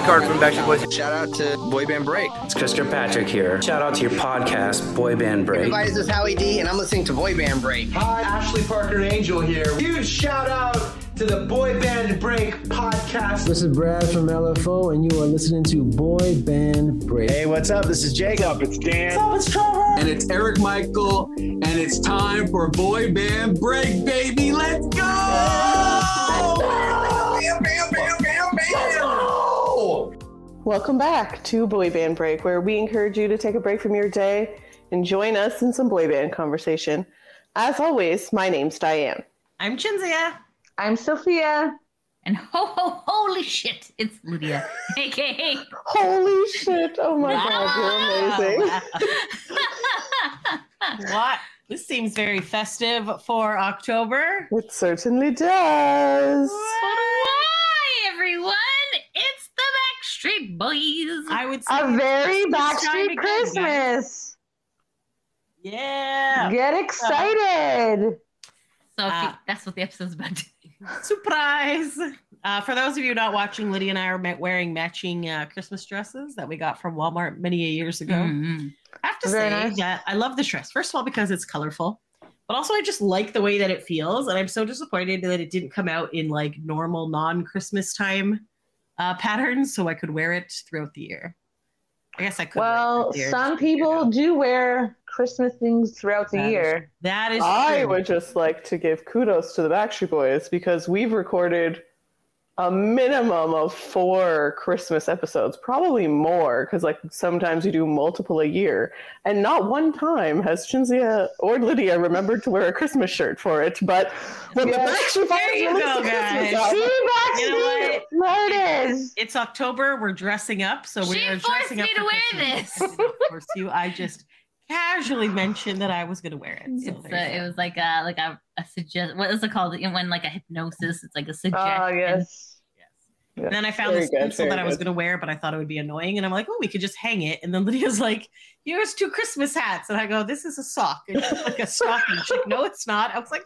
Nick Hart from Backstreet Boys. Shout out to Boy Band Break. It's Chris Kirkpatrick here. Shout out to your podcast, Boy Band Break. Everybody, this is Howie D, and I'm listening to Boy Band Break. Hi, Ashley Parker Angel here. Huge shout out to the Boy Band Break podcast. This is Brad from LFO, and you are listening to Boy Band Break. Hey, what's up? This is Jake. What's up? It's Dan. What's up? It's Trevor. And it's Eric Michael, and it's time for Boy Band Break, baby. Let's go! Bam, bam, bam, bam, bam. Welcome back to Boy Band Break, where we encourage you to take a break from your day and join us in some boy band conversation. As always, my name's Diane. I'm Cinzia. I'm Sophia. And holy shit, it's Lydia, a.k.a. Holy shit, oh my God, you're amazing. What? This seems very festive for October. It certainly does. Hi, everyone. It's the Backstreet Boys. I would say a very Backstreet Christmas. Yeah. Get excited. Sophie, that's what the episode's about today. Surprise! For those of you not watching, Lydia and I are wearing matching Christmas dresses that we got from Walmart many years ago. Mm-hmm. I have to say that I love this dress. First of all, because it's colorful, but also I just like the way that it feels. And I'm so disappointed that it didn't come out in like normal non-Christmas time patterns, so I could wear it throughout the year. I guess I could. Well, some people do wear Christmas things throughout the year. That is true. I would just like to give kudos to the Backstreet Boys because we've recorded a minimum of 4 Christmas episodes, probably more, because like sometimes you do multiple a year. And not one time has Cinzia or Lydia remembered to wear a Christmas shirt for it. But when the Backstreet Boys released Christmas album, it's October. We're dressing up, so we're dressing up. She forced me to wear this. Of course, I just casually mentioned that I was going to wear it. So it was like a suggest. What is it called? When like a hypnosis, it's like a suggestion. Oh yes. Yeah. And then I found this pencil that I was going to wear, but I thought it would be annoying. And I'm like, oh, we could just hang it. And then Lydia's like, here's 2 Christmas hats. And I go, this is a sock. And she's like, a stocking. She's like, no, it's not. I was like,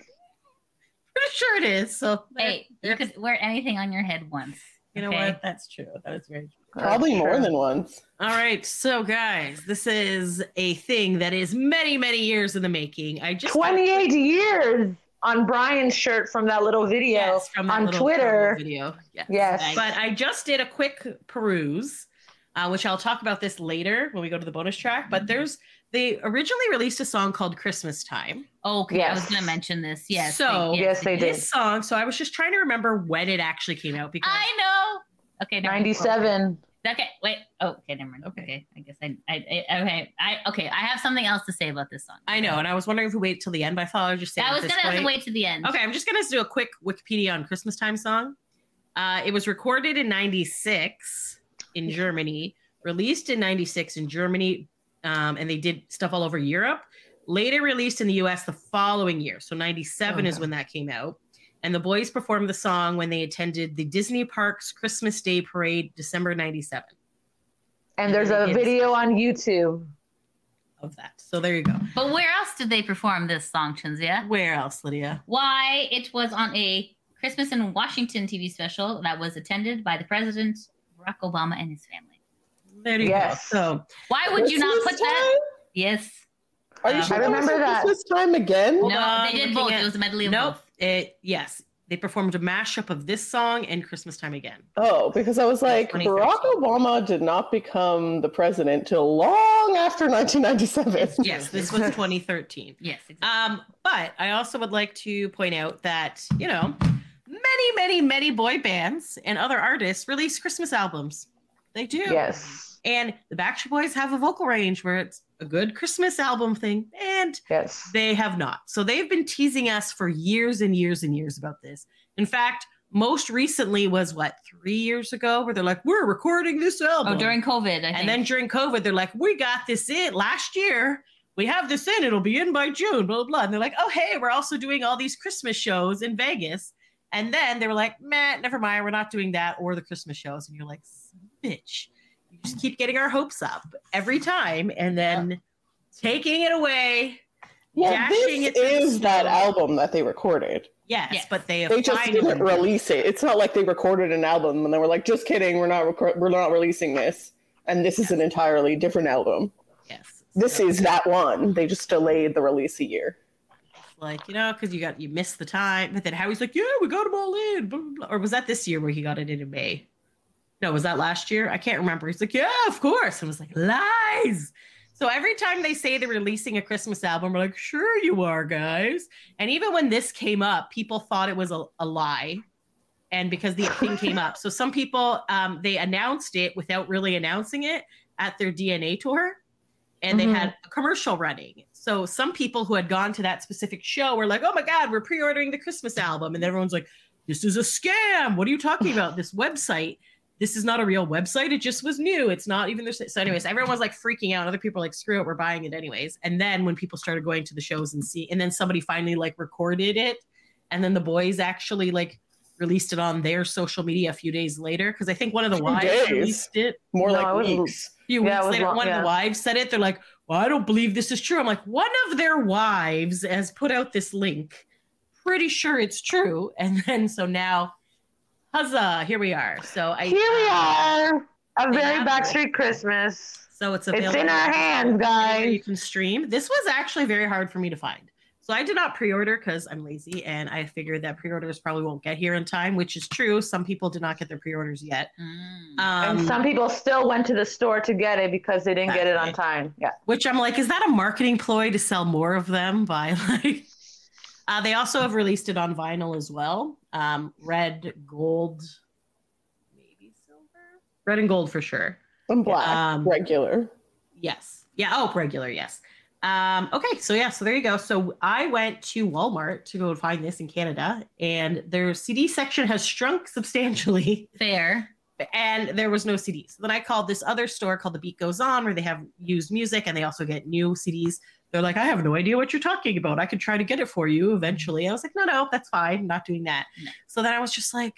pretty sure it is. So hey, you could wear anything on your head once. You know what? That's true. That is very true. Probably more than once. All right. So, guys, this is a thing that is many, many years in the making. 28 years! On Brian's shirt from that little video Twitter. Video. Yes. But I just did a quick peruse, which I'll talk about this later when we go to the bonus track. But they originally released a song called Christmas Time. Oh, okay. Yes. I was going to mention this. Yes. So yes, they did. This song. So I was just trying to remember when it actually came out because I know. Okay. 97. Okay. Wait. Oh, okay. Never mind. Okay. I guess I have something else to say about this song. I know. And I was wondering if we wait till the end, but I thought I would just say I was going to have to wait till the end. Okay. I'm just going to do a quick Wikipedia on Christmas Time song. It was recorded in 96 in Germany, released in 96 in Germany. And they did stuff all over Europe, later released in the US the following year. So 97 is when that came out. And the boys performed the song when they attended the Disney Parks Christmas Day Parade, December 97. And there's a video on YouTube of that. So there you go. But where else did they perform this song, Cinzia? Where else, Lydia? Why, it was on a Christmas in Washington TV special that was attended by the President, Barack Obama, and his family. There you go. So why would you not put that? Yes. Are you sure I remember that? Christmas Time again? No, they did both. It was a medley of both. They performed a mashup of this song and Christmas Time Again. Oh, because I was like, Barack Obama did not become the president till long after 1997. Yes, this was 2013. Yes, exactly. But I also would like to point out that, you know, many, many, many boy bands and other artists release Christmas albums. They do. Yes. And the Backstreet Boys have a vocal range where it's a good Christmas album thing, and they have not. So they've been teasing us for years and years and years about this. In fact, most recently was 3 years ago where they're like, we're recording this album. Oh, during COVID, I think. Then during COVID, they're like, we got this in last year. We have this in. It'll be in by June, blah, blah, blah. And they're like, oh, hey, we're also doing all these Christmas shows in Vegas. And then they were like, meh, never mind. We're not doing that or the Christmas shows. And you're like, bitch. You just keep getting our hopes up every time and then taking it away Yeah, this is that album that they recorded. Yes, but they just didn't release it. It's not like they recorded an album and they were like, "Just kidding, we're not releasing this." And this is an entirely different album. Yes, this is that one. They just delayed the release a year. Like, you know, because you missed the time. But then Howie's like, "Yeah, we got them all in." Blah, blah, blah. Or was that this year where he got it in May? No, was that last year? I can't remember. He's like, "Yeah, of course." And I was like, lies. So every time they say they're releasing a Christmas album, we're like, sure you are, guys. And even when this came up, people thought it was a lie. And because the thing came up. So some people, they announced it without really announcing it at their DNA tour. And they had a commercial running. So some people who had gone to that specific show were like, oh my God, we're pre-ordering the Christmas album. And everyone's like, this is a scam. What are you talking about? This website. This is not a real website. It just was new. It's not even there. So anyways, everyone was like freaking out. Other people were like, screw it, we're buying it anyways. And then when people started going to the shows and then somebody finally like recorded it. And then the boys actually like released it on their social media a few days later. Cause I think one of the wives released it. More no, like weeks. A few weeks later, one of the wives said it. They're like, well, I don't believe this is true. I'm like, one of their wives has put out this link. Pretty sure it's true. And then, so now, huzzah, here we are. Here we are. A very Backstreet Christmas. So it's available. It's in our hands, guys. You can stream. This was actually very hard for me to find. So I did not pre-order because I'm lazy and I figured that pre-orders probably won't get here in time, which is true. Some people did not get their pre-orders yet. And some people still went to the store to get it because they didn't get it on time. Yeah. Which I'm like, is that a marketing ploy to sell more of them by like... they also have released it on vinyl as well. Red, gold, maybe silver? Red and gold for sure. And black, regular. Yes. Yeah, regular, yes. Okay, so there you go. So I went to Walmart to go find this in Canada, and their CD section has shrunk substantially. Fair. And there was no CDs. Then I called this other store called The Beat Goes On, where they have used music, and they also get new CDs. They're like, I have no idea what you're talking about. I could try to get it for you eventually. I was like, no, that's fine. I'm not doing that. No. So then I was just like,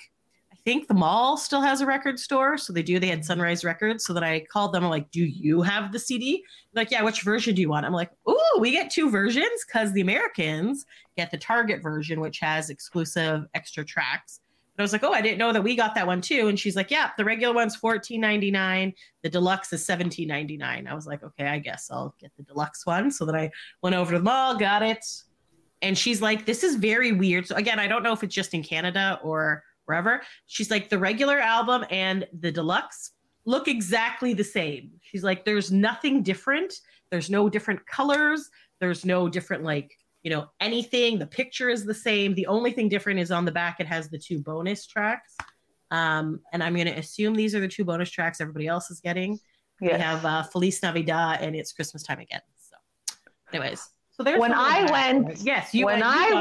I think the mall still has a record store. So they do. They had Sunrise Records. So then I called them. I'm like, do you have the CD? They're like, yeah, which version do you want? I'm like, ooh, we get two versions because the Americans get the Target version, which has exclusive extra tracks. And I was like, oh, I didn't know that we got that one too. And she's like, yeah, the regular one's $14.99. The deluxe is $17.99. I was like, okay, I guess I'll get the deluxe one. So then I went over to the mall, got it. And she's like, this is very weird. So again, I don't know if it's just in Canada or wherever. She's like, the regular album and the deluxe look exactly the same. She's like, there's nothing different. There's no different colors. There's no different, like, you know, anything. The picture is the same. The only thing different is on the back, it has the two bonus tracks. And I'm going to assume these are the two bonus tracks everybody else is getting. Yes. We have Feliz Navidad and It's Christmas Time Again. So anyways, so there's when I went, yes, you when went, you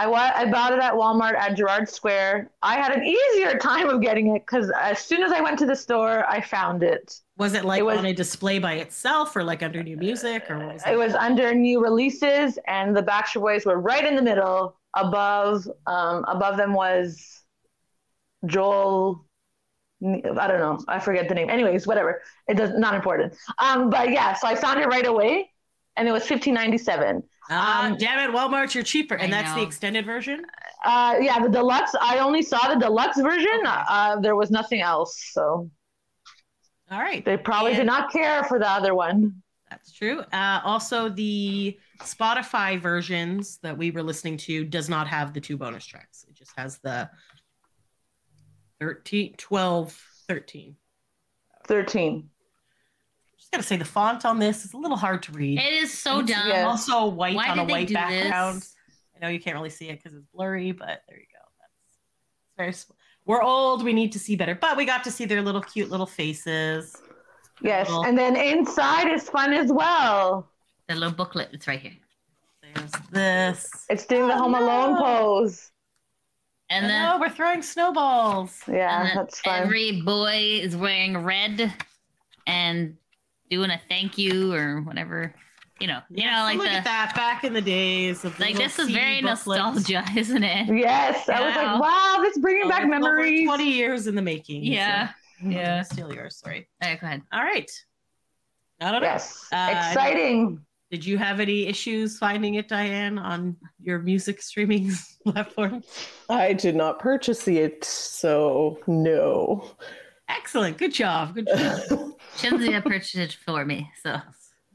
I went, I bought it at Walmart at Girard Square. I had an easier time of getting it because as soon as I went to the store, I found it. Was it like on a display by itself or like under new music? Or what was it? It was under new releases and the Backstreet Boys were right in the middle. Above them was Joel, I don't know. I forget the name. Anyways, whatever. Not important. But yeah, so I found it right away and it was $15.97. Damn it, Walmart, you're cheaper. And that's the extended version? Yeah, the deluxe. I only saw the deluxe version. There was nothing else, so... All right. They probably did not care for the other one. That's true. Also, the Spotify versions that we were listening to does not have the two bonus tracks. It just has the 13. I just got to say, the font on this is a little hard to read. It is so dumb. Yes. Also white on a white background. This? I know you can't really see it because it's blurry, but there you go. That's very small. We're old, we need to see better. But we got to see their little cute little faces. Yes, and then inside is fun as well. The little booklet, it's right here. There's this. It's doing the Home Alone pose. And then we're throwing snowballs. Yeah, that's fun. Every boy is wearing red and doing a thank you or whatever. You know, like look at that back in the days. Of like this is very nostalgia, isn't it? Yes, I was like, wow, this is bringing back memories. 20 years in the making. Yeah, so. Steal yours. Sorry. All right, go ahead. All right. I don't know. Yes, exciting. Did you have any issues finding it, Diane, on your music streaming platform? I did not purchase it, so no. Excellent. Good job. Good job. Cinzia purchased it for me, so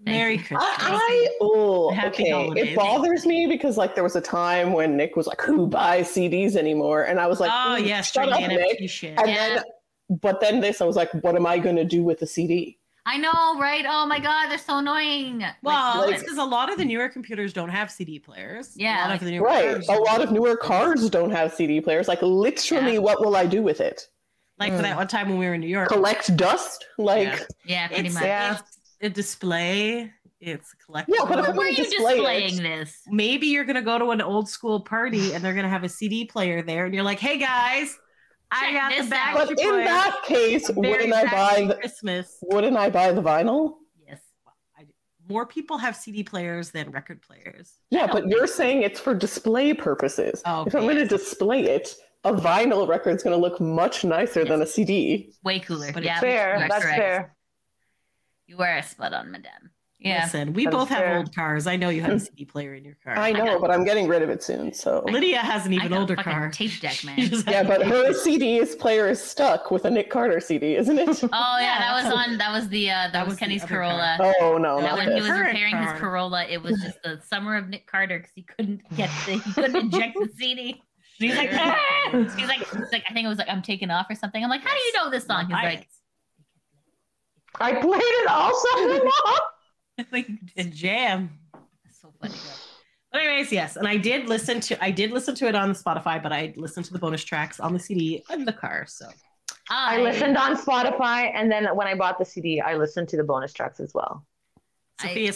Merry Christmas. Happy holidays. It bothers me because like there was a time when Nick was like, who buys CDs anymore? And I was like, oh yes, shut up, Nick. Shit. And then, but then this, I was like, what am I going to do with the CD? I know, right? Oh my God, they're so annoying. Well, it's because a lot of the newer computers don't have CD players. Yeah. A lot of newer cars don't have CD players. Like literally, what will I do with it? Like for that one time when we were in New York. Collect dust? Like, yeah pretty much. Yeah. A display, it's collectible. Yeah, but if where are you displaying this? Maybe you're going to go to an old school party and they're going to have a CD player there and you're like, hey guys, I got the back. But in that case, wouldn't I buy the vinyl? Yes. More people have CD players than record players. Yeah, but you're saying it's for display purposes. Oh, if I'm going to display it, a vinyl record's going to look much nicer than a CD. Way cooler. But yeah, that's fair. You were a split on, madame. Yeah. Listen, we both have old cars. I know you have a CD player in your car. I know, but I'm getting rid of it soon. So Lydia has an even older car. Tape deck, man. Yeah, but her CD's player is stuck with a Nick Carter CD, isn't it? Oh yeah, that was Kenny's Corolla. Oh no, not when he was repairing his Corolla, it was just the summer of Nick Carter because he couldn't inject the CD. He's like, I think it was like I'm taking off or something. I'm like, how do you know this song? He's like, I played it all summer long. Like a jam. That's so funny. But anyways, yes, and I did listen to it on Spotify, but I listened to the bonus tracks on the CD in the car. So I listened on Spotify, and then when I bought the CD, I listened to the bonus tracks as well.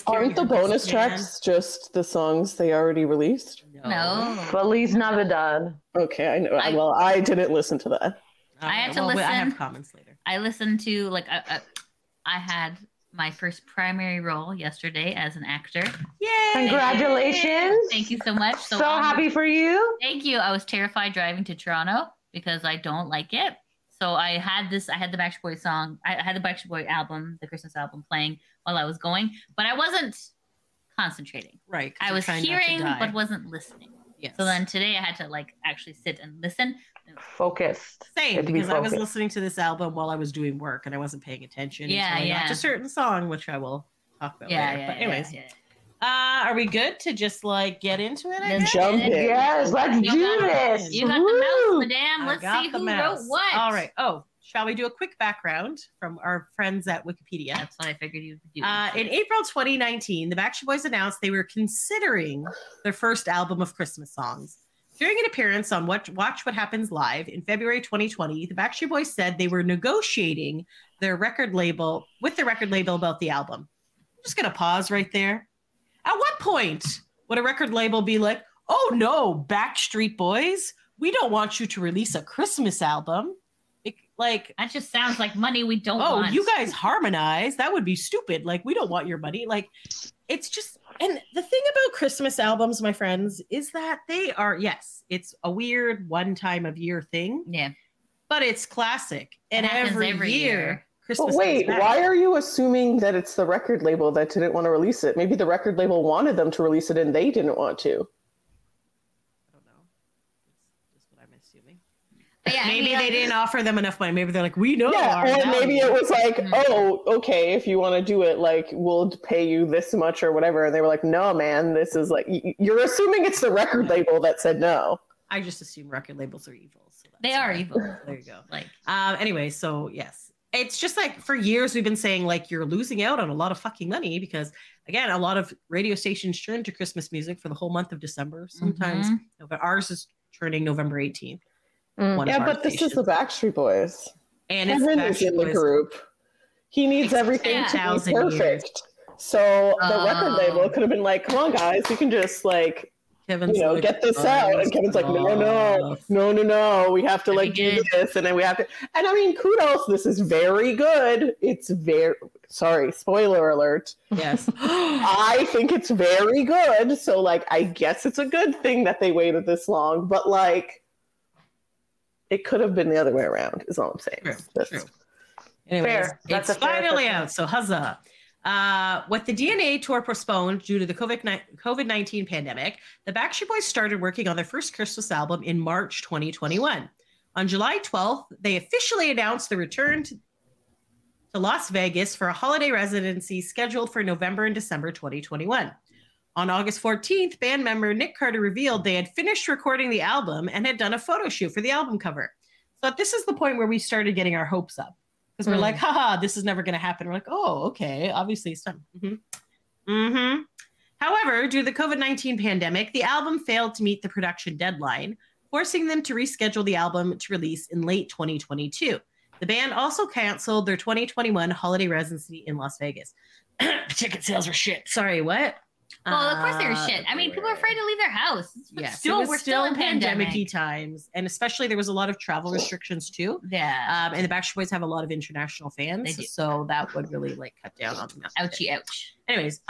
Aren't the bonus tracks just the songs they already released? No. Feliz Navidad. Okay, I know. Well, I didn't listen to that. I have comments later. I listened to I had my first primary role yesterday as an actor. Yay! Congratulations. Thank you so much. So happy for you. Thank you. I was terrified driving to Toronto because I don't like it. So I had the Backstreet Boys song. I had the Backstreet Boys album, the Christmas album playing while I was going, but I wasn't concentrating. Right. I was hearing, but wasn't listening. Yes. So then today I had to actually sit and listen. Focused. Same, because I was listening to this album while I was doing work and I wasn't paying attention. Yeah, yeah. A certain song, which I will talk about later. Yeah, but anyways, are we good to just get into it? Let's jump in. Yes, let's do this. You got the mouse, madame. Let's see who wrote what. All right. Oh, shall we do a quick background from our friends at Wikipedia? That's what I figured you would do. In April 2019, the Backstreet Boys announced they were considering their first album of Christmas songs. During an appearance on Watch What Happens Live in February 2020, the Backstreet Boys said they were negotiating their record label about the album. I'm just going to pause right there. At what point would a record label be like, oh no, Backstreet Boys, we don't want you to release a Christmas album? That just sounds like money we don't want. Oh, you guys harmonize. That would be stupid. We don't want your money. It's just, and the thing about Christmas albums, my friends, is that they are, yes, it's a weird one time of year thing. Yeah. But it's classic. And every year. Christmas. But wait, why are you assuming that it's the record label that didn't want to release it? Maybe the record label wanted them to release it and they didn't want to. I don't know. That's what I'm assuming. Yeah, maybe they didn't offer them enough money. Maybe they're like, we know. Yeah, or maybe it was like, oh, okay, if you want to do it, we'll pay you this much or whatever. And they were like, no, man, this is you're assuming it's the record label that said no. I just assume record labels are evil. So they are evil. There you go. Anyway, so yes, it's just for years we've been saying you're losing out on a lot of fucking money because again, a lot of radio stations turn to Christmas music for the whole month of December. Sometimes, but ours is turning November 18th. Yeah, but this is the Backstreet Boys. And Kevin is in the group. He needs everything to be perfect. So the record label could have been like, come on, guys, you can just get this out. And Kevin's like, no, we have to do this. And then we have to. And I mean, kudos. This is very good. It's very, sorry, spoiler alert. Yes. I think it's very good. So I guess it's a good thing that they waited this long. But it could have been the other way around, is all I'm saying. True. Anyways, fair. That's finally out, so huzzah. With the DNA tour postponed due to the COVID-19 pandemic, the Backstreet Boys started working on their first Christmas album in March 2021. On July 12th, they officially announced the return to Las Vegas for a holiday residency scheduled for November and December 2021. On August 14th, band member Nick Carter revealed they had finished recording the album and had done a photo shoot for the album cover. So this is the point where we started getting our hopes up. Because we're like, haha, this is never going to happen. We're like, oh, okay. Obviously, it's done. However, due to the COVID-19 pandemic, the album failed to meet the production deadline, forcing them to reschedule the album to release in late 2022. The band also canceled their 2021 holiday residency in Las Vegas. Ticket sales were shit. Sorry, what? Well, of course they were shit. I mean, people are afraid to leave their house. Yes, still, we're still in pandemic-y times. And especially there was a lot of travel restrictions too. Yeah. And the Backstreet Boys have a lot of international fans. So that would really like cut down on the ouchie ouch. Anyways,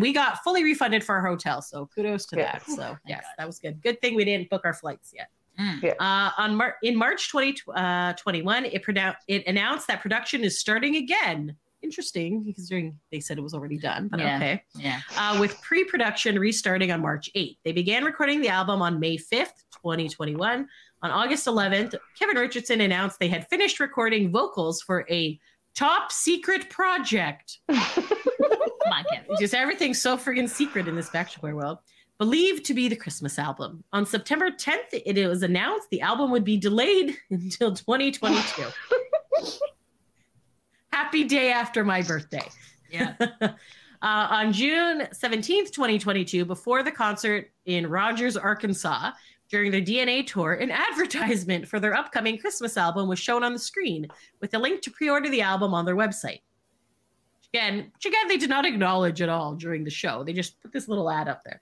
we got fully refunded for our hotel. So kudos to that. So yes, that was good. Good thing we didn't book our flights yet. In March 2021, it announced that production is starting again. Interesting, considering they said it was already done, but okay. Yeah. With pre-production restarting on March 8th. They began recording the album on May 5th, 2021. On August 11th, Kevin Richardson announced they had finished recording vocals for a top secret project. Come on, Kevin. Just everything's so friggin' secret in this Backstreet Boy world. Believed to be the Christmas album. On September 10th, it was announced the album would be delayed until 2022. Happy day after my birthday. Yeah. On June 17th, 2022, before the concert in Rogers, Arkansas, during their DNA tour, an advertisement for their upcoming Christmas album was shown on the screen with a link to pre-order the album on their website. Again, they did not acknowledge at all during the show. They just put this little ad up there.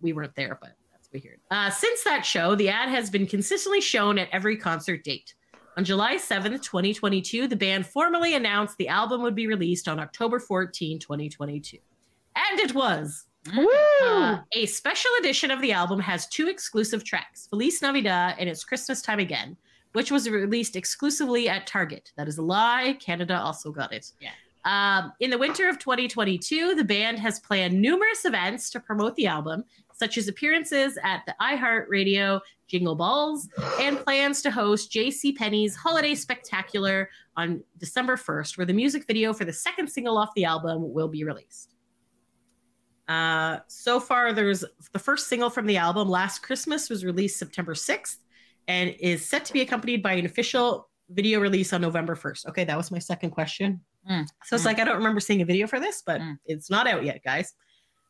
We weren't there, but that's what we heard. Since that show, the ad has been consistently shown at every concert date. On July 7th, 2022, the band formally announced the album would be released on October 14, 2022. And it was. Woo! A special edition of the album has two exclusive tracks, Feliz Navidad and It's Christmas Time Again, which was released exclusively at Target. That is a lie. Canada also got it. Yeah. In the winter of 2022, the band has planned numerous events to promote the album, such as appearances at the iHeartRadio Jingle Balls and plans to host JCPenney's Holiday Spectacular on December 1st, where the music video for the second single off the album will be released. So far, there's the first single from the album, Last Christmas, was released September 6th and is set to be accompanied by an official video release on November 1st. Okay, that was my second question. So it's like, I don't remember seeing a video for this, but it's not out yet, guys.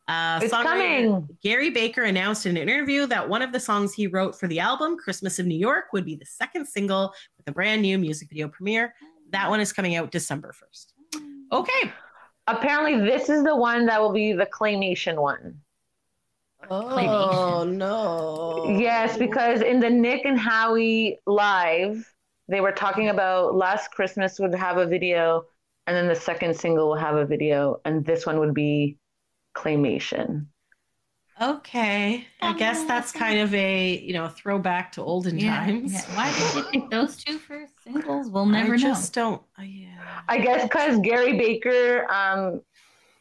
It's coming. Gary Baker announced in an interview that one of the songs he wrote for the album, Christmas in New York, would be the second single with a brand new music video premiere. That one is coming out December 1st. Okay. Apparently, this is the one that will be the claymation one. Oh, no. Yes, because in the Nick and Howie live, they were talking about Last Christmas would have a video, and then the second single will have a video, and this one would be claymation. Okay. I guess that's kind of a, throwback to olden times. Yeah. Why did you pick those two for singles? We'll never know. I just don't. I guess because Gary Baker,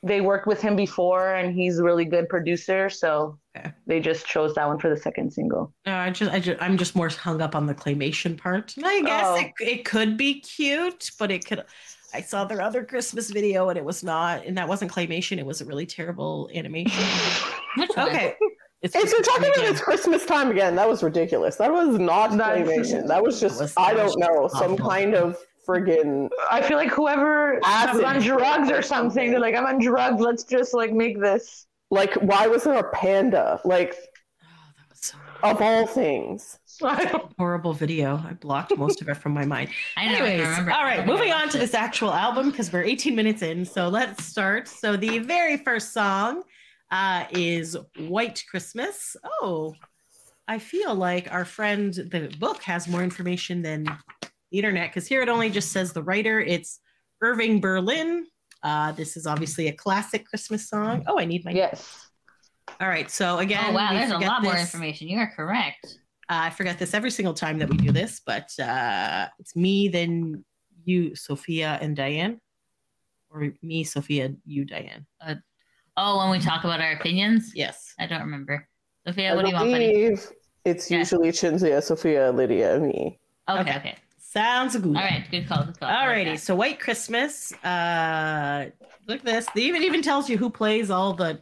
they worked with him before, and he's a really good producer, so they just chose that one for the second single. No, I'm just more hung up on the claymation part. I guess it could be cute, but it could... I saw their other Christmas video and it was not, and that wasn't claymation. It was a really terrible animation. Okay. It's talking about It's Christmas Time Again. That was ridiculous. That was not claymation. That was just, I don't know, some kind of friggin'. I feel like whoever was on drugs or something, they're like, I'm on drugs. Let's just make this. Like, why was there a panda? Like, that was so of all things. Horrible video. I blocked most of it from my mind. Anyways, all right, moving on to this actual album because we're 18 minutes in. So let's start. So the very first song is White Christmas. Oh, I feel like our friend, the book has more information than the internet because here it only just says the writer. It's Irving Berlin. This is obviously a classic Christmas song. Oh, I need my... Yes. All right, so again... Oh, wow, there's a lot more information. You are correct. I forget this every single time that we do this, but it's me, then you, Sophia, and Diane. Or me, Sophia, you, Diane. When we talk about our opinions? Yes. I don't remember. Sophia, what do you want, buddy? It's usually Cinzia, Sophia, Lydia, and me. Okay. Sounds good. All right, good call. All righty, so White Christmas. Look at this. They even tells you who plays all the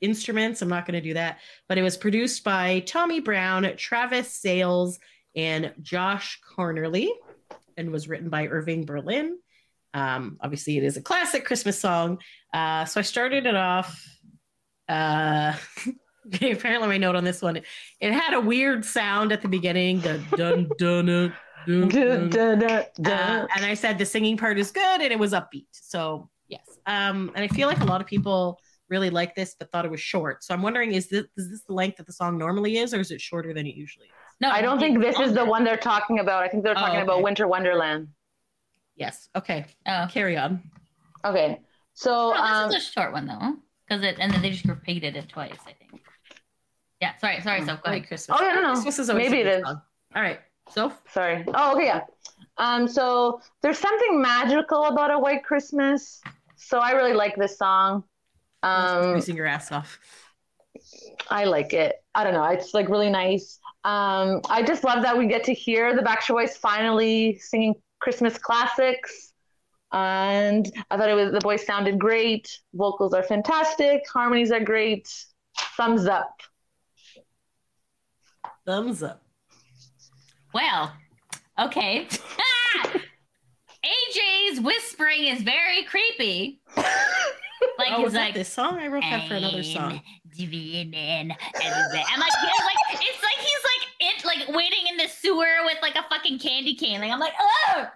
instruments. I'm not going to do that. But it was produced by Tommy Brown, Travis Sayles, and Josh Connerly, and was written by Irving Berlin. Obviously, it is a classic Christmas song. So I started it off... apparently my note on this one, it had a weird sound at the beginning, the dun dun dun dun dun, and I said the singing part is good and it was upbeat, so yes. And I feel like a lot of people really like this but thought it was short, so I'm wondering, is this the length that the song normally is, or is it shorter than it usually is? No, I don't think this is the one they're talking about. I think they're talking about Winter Wonderland. Yes. Okay. Carry on. Okay, so this is a short one though, because then they just repeated it twice, I think. Yeah, sorry, Soph, go ahead, Christmas. Oh, no. Christmas is always maybe it is. Song. All right, Soph? Sorry. Oh, okay, yeah. So there's something magical about a White Christmas, so I really like this song. Losing your ass off. I like it. I don't know, it's like really nice. I just love that we get to hear the Backstreet Boys finally singing Christmas classics. And I thought the voice sounded great. Vocals are fantastic. Harmonies are great. Thumbs up. Thumbs up. Well, okay. AJ's whispering is very creepy. Like he's like this song. I wrote that for another song. I'm like, it's like he's like waiting in the sewer with like a fucking candy cane. Like I'm like, ugh.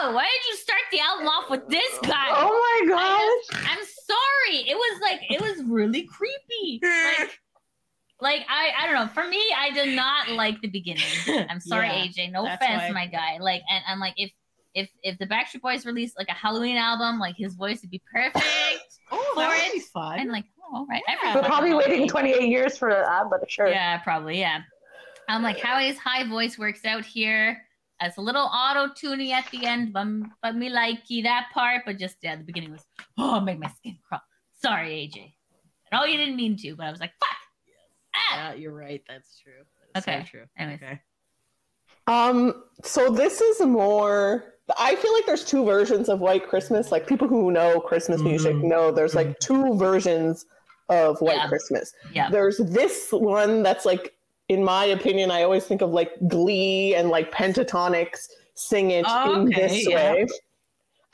Oh, why did you start the album off with this guy? Oh my gosh. I'm sorry. It was really creepy. Like I don't know. For me, I did not like the beginning. I'm sorry, AJ. No offense, my guy. Like, and I'm like, if the Backstreet Boys released like a Halloween album, like his voice would be perfect. That would be fun. And like, all right. Yeah. We're probably waiting 28 years for that, but sure. Yeah, probably. Yeah. I'm like, Howie's high voice works out here. It's a little auto-tuning at the end, but me likey that part. But just the beginning was, it made my skin crawl. Sorry, AJ. I know you didn't mean to, but I was like, fuck. Yes. Yeah, you're right. That's true. That's okay. So true. Anyways. Okay. So this is more. I feel like there's two versions of White Christmas. Like people who know Christmas music know there's like two versions of White Christmas. Yeah. There's this one that's like. In my opinion, I always think of like Glee and like Pentatonix sing it in this way.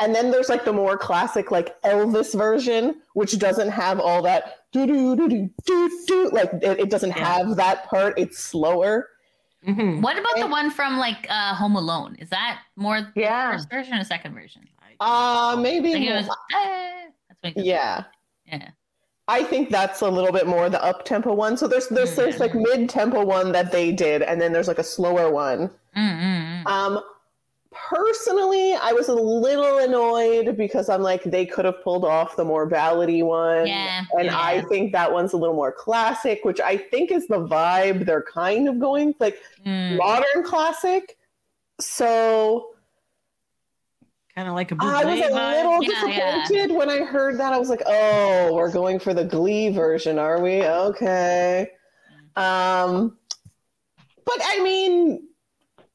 And then there's like the more classic like Elvis version, which doesn't have all that do-do-do-do-do-do. Like it doesn't have that part. It's slower. Mm-hmm. What about the one from like Home Alone? Is that more the first version or second version? Maybe. So Yeah. I think that's a little bit more the up-tempo one. So there's like mid-tempo one that they did, and then there's like a slower one. Mm-hmm. Personally, I was a little annoyed because I'm like, they could have pulled off the more ballady one. Yeah. And I think that one's a little more classic, which I think is the vibe they're kind of going, like modern classic. So... Kind of like a I was a little disappointed when I heard that. I was like, oh, we're going for the Glee version, are we? Okay. But I mean,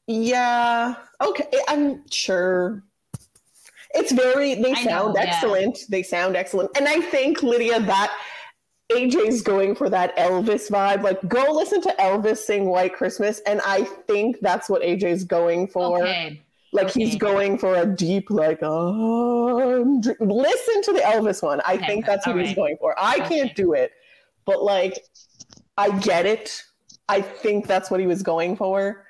yeah. Okay, I'm sure. It's very, excellent. Yeah. They sound excellent. And I think, Lydia, that AJ's going for that Elvis vibe. Like, go listen to Elvis sing White Christmas. And I think that's what AJ's going for. Okay. Like he's going for a deep, like, listen to the Elvis one. I think that's what he's going for. I can't do it, but like, I get it. I think that's what he was going for.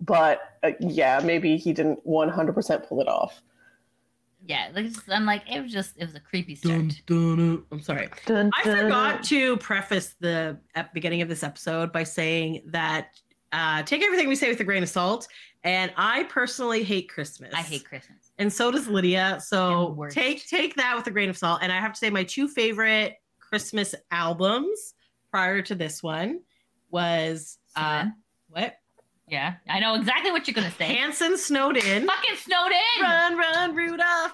But maybe he didn't 100% pull it off. Yeah, I'm like, it was a creepy start. Dun. I'm sorry. Dun, I forgot to preface the beginning of this episode by saying that take everything we say with a grain of salt. And I personally hate Christmas. I hate Christmas. And so does Lydia. So take that with a grain of salt. And I have to say my two favorite Christmas albums prior to this one was... What? Yeah, I know exactly what you're going to say. Hanson Snowden. Fucking Snowden. Run, run, Rudolph.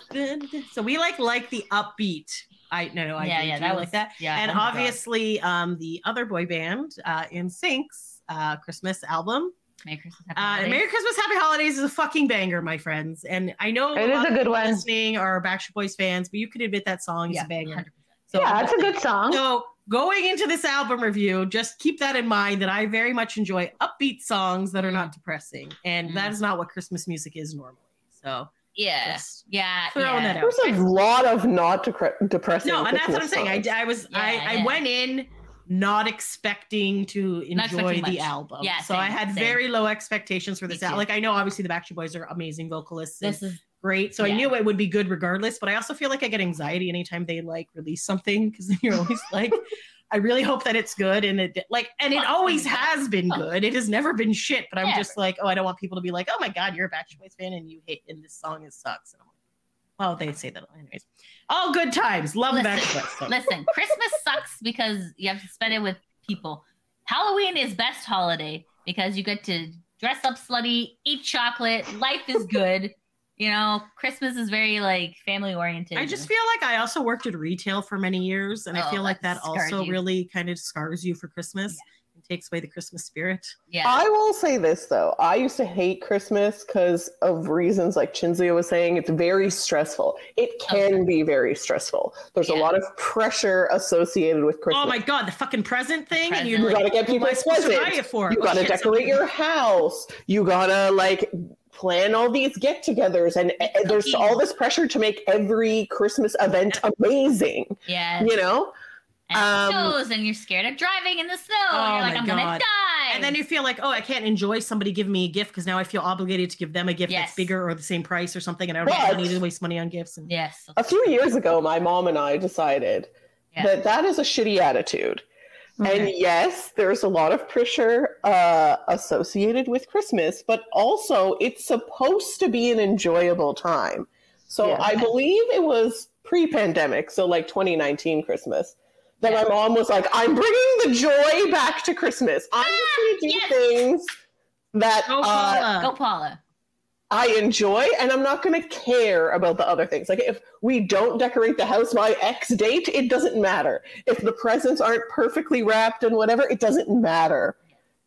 So we like the upbeat. I like that. Yeah, and obviously the other boy band, NSYNC's Christmas album. Merry Christmas, Happy Holidays. Merry Christmas, Happy Holidays is a fucking banger, my friends. And I know it is a good one. Listening are Backstreet Boys fans, but you could admit that song is a banger. 100%. So, yeah, it's a good song. So going into this album review, just keep that in mind that I very much enjoy upbeat songs that are not depressing. And that is not what Christmas music is normally. So that out. There's a lot of not depressing. No, and that's what I'm saying. I went in not expecting to enjoy the album. Yeah, so I had very low expectations for this album. Like, I know obviously the Backstreet Boys are amazing vocalists. This is great. So I knew it would be good regardless, but I also feel like I get anxiety anytime they release something, because you're always like, I really hope that it's good. And it always has been good. It has never been shit, but I'm just like, oh, I don't want people to be like, oh my God, you're a Backstreet Boys fan and you hate, and this song, it sucks. And I'm like, well, they say that anyways. All good times. Love Backstreet Boys. Listen, Christmas sucks because you have to spend it with people. Halloween is best holiday because you get to dress up slutty, eat chocolate. Life is good. You know, Christmas is very family oriented. I just feel like I also worked at retail for many years, and I feel like that also really kind of scars you for Christmas and takes away the Christmas spirit. Yeah, I will say this though, I used to hate Christmas because of reasons like Cinzia was saying. It's very stressful. It can be very stressful. There's a lot of pressure associated with Christmas. Oh my God, the fucking present thing, and you gotta get people presents. You gotta decorate your house. You gotta plan all these get-togethers, and there's all this pressure to make every Christmas event amazing. Yeah, you know, and snows, and you're scared of driving in the snow. Oh, you're like, I'm gonna die. And then you feel like, oh, I can't enjoy somebody giving me a gift because now I feel obligated to give them a gift that's bigger or the same price or something, and I don't need to waste money on gifts. And a few years ago, my mom and I decided that is a shitty attitude. And yes, there's a lot of pressure associated with Christmas, but also it's supposed to be an enjoyable time. So I believe it was pre-pandemic, so 2019 Christmas, that my mom was like, I'm bringing the joy back to Christmas. I'm going to do things that Go Paula. I enjoy, and I'm not going to care about the other things. Like, if we don't decorate the house by X date, it doesn't matter. If the presents aren't perfectly wrapped and whatever, it doesn't matter.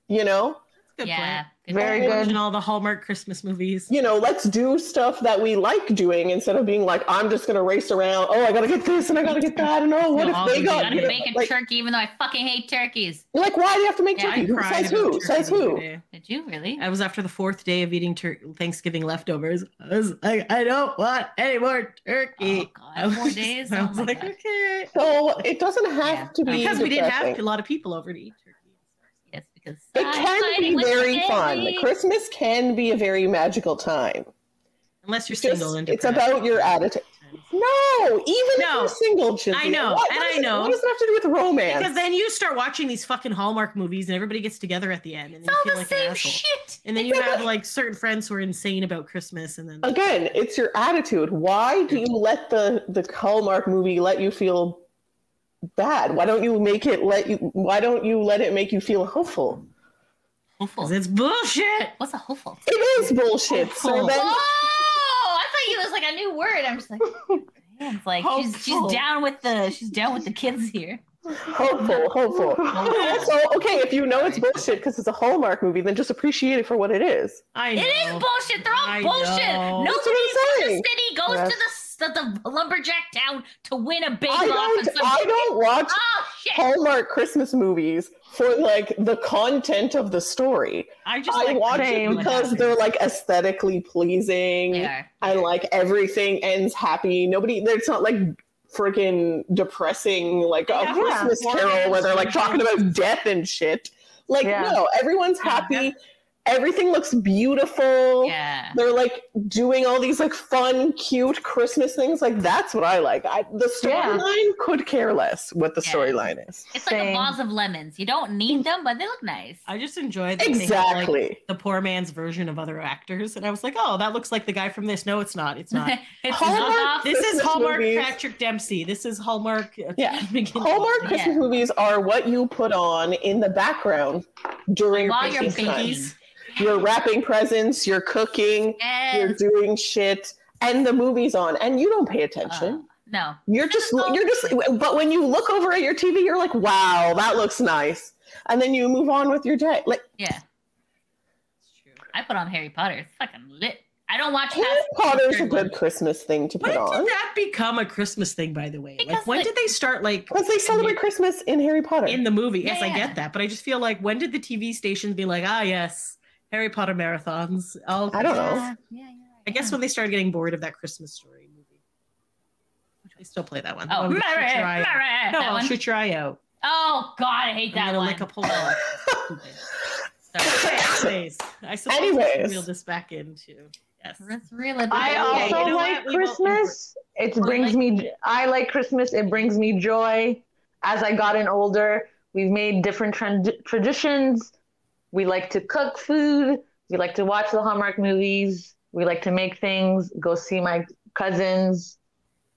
You know? That's a good point. Very good. And all the Hallmark Christmas movies. You know, let's do stuff that we like doing instead of being like, I'm just going to race around. Oh, I got to get this and I got to get that. And oh, what if they got... I'm making turkey, even though I fucking hate turkeys. You're like, why do you have to make turkey? Says who? Did you really? I was after the fourth day of eating Thanksgiving leftovers. I was like, I don't want any more turkey. Oh, God. 4 days? I was okay. So it doesn't have to be... Because we didn't have a lot of people over to eat turkey. It can be very fun. Christmas can be a very magical time. Unless you're single. It's about your attitude. No, even if you're single, children. I know, and I know. What does it have to do with romance? Because then you start watching these fucking Hallmark movies and everybody gets together at the end. And it's all the same shit. And then you have certain friends who are insane about Christmas. And then again, it's your attitude. Why do you let the Hallmark movie let you feel bad? Why don't you let it make you feel hopeful? It's bullshit. What's a hopeful? It is bullshit. Hopeful. So then... Oh, I thought you was a new word. I'm just like, it's like she's down with the kids here. Hopeful. Also, okay, if you know it's bullshit because it's a Hallmark movie, then just appreciate it for what it is. I know. It is bullshit. They're all bullshit. Nobody in the city goes to the lumberjack town to win a bake off. I don't watch Hallmark Christmas movies for the content of the story. I watch it because they're aesthetically pleasing and everything ends happy. It's not freaking depressing a Christmas Carol where they're talking about death and shit. No, everyone's happy. Yeah. Everything looks beautiful. Yeah. They're doing all these fun, cute Christmas things. That's what I like. The storyline could care less what the storyline is. It's a vase of lemons. You don't need them, but they look nice. I just enjoyed that they had, the poor man's version of other actors, and I was like, oh, that looks like the guy from this. No, it's not. It's not. This is Hallmark movies. Patrick Dempsey. This is Hallmark. Hallmark Christmas movies are what you put on in the background during Christmas time. You're wrapping presents, you're cooking, you're doing shit, and the movie's on, and you don't pay attention. No. You're just but when you look over at your TV, you're like, wow, that looks nice. And then you move on with your day. Like, yeah. It's true. I put on Harry Potter. It's fucking lit. I don't watch Harry Potter's a good Christmas thing to put on. When did that become a Christmas thing, by the way? Because like, when did they start, like... Because they celebrate Christmas in Harry Potter. In the movie. Yes, yeah. I get that. But I just feel like, when did the TV stations be like, yes, Harry Potter marathons. I don't know. Yeah. I guess when they started getting bored of that Christmas Story movie. Which I still play that one. Oh, Mary! No, I'll shoot your eye out. Oh, God, I hate that one. Like a pole. Anyways. I suppose we can reel this back into... Yes. I also like Christmas. It brings me. I like Christmas. It brings me joy. As I gotten older, we've made different traditions. We like to cook food. We like to watch the Hallmark movies. We like to make things. Go see my cousins.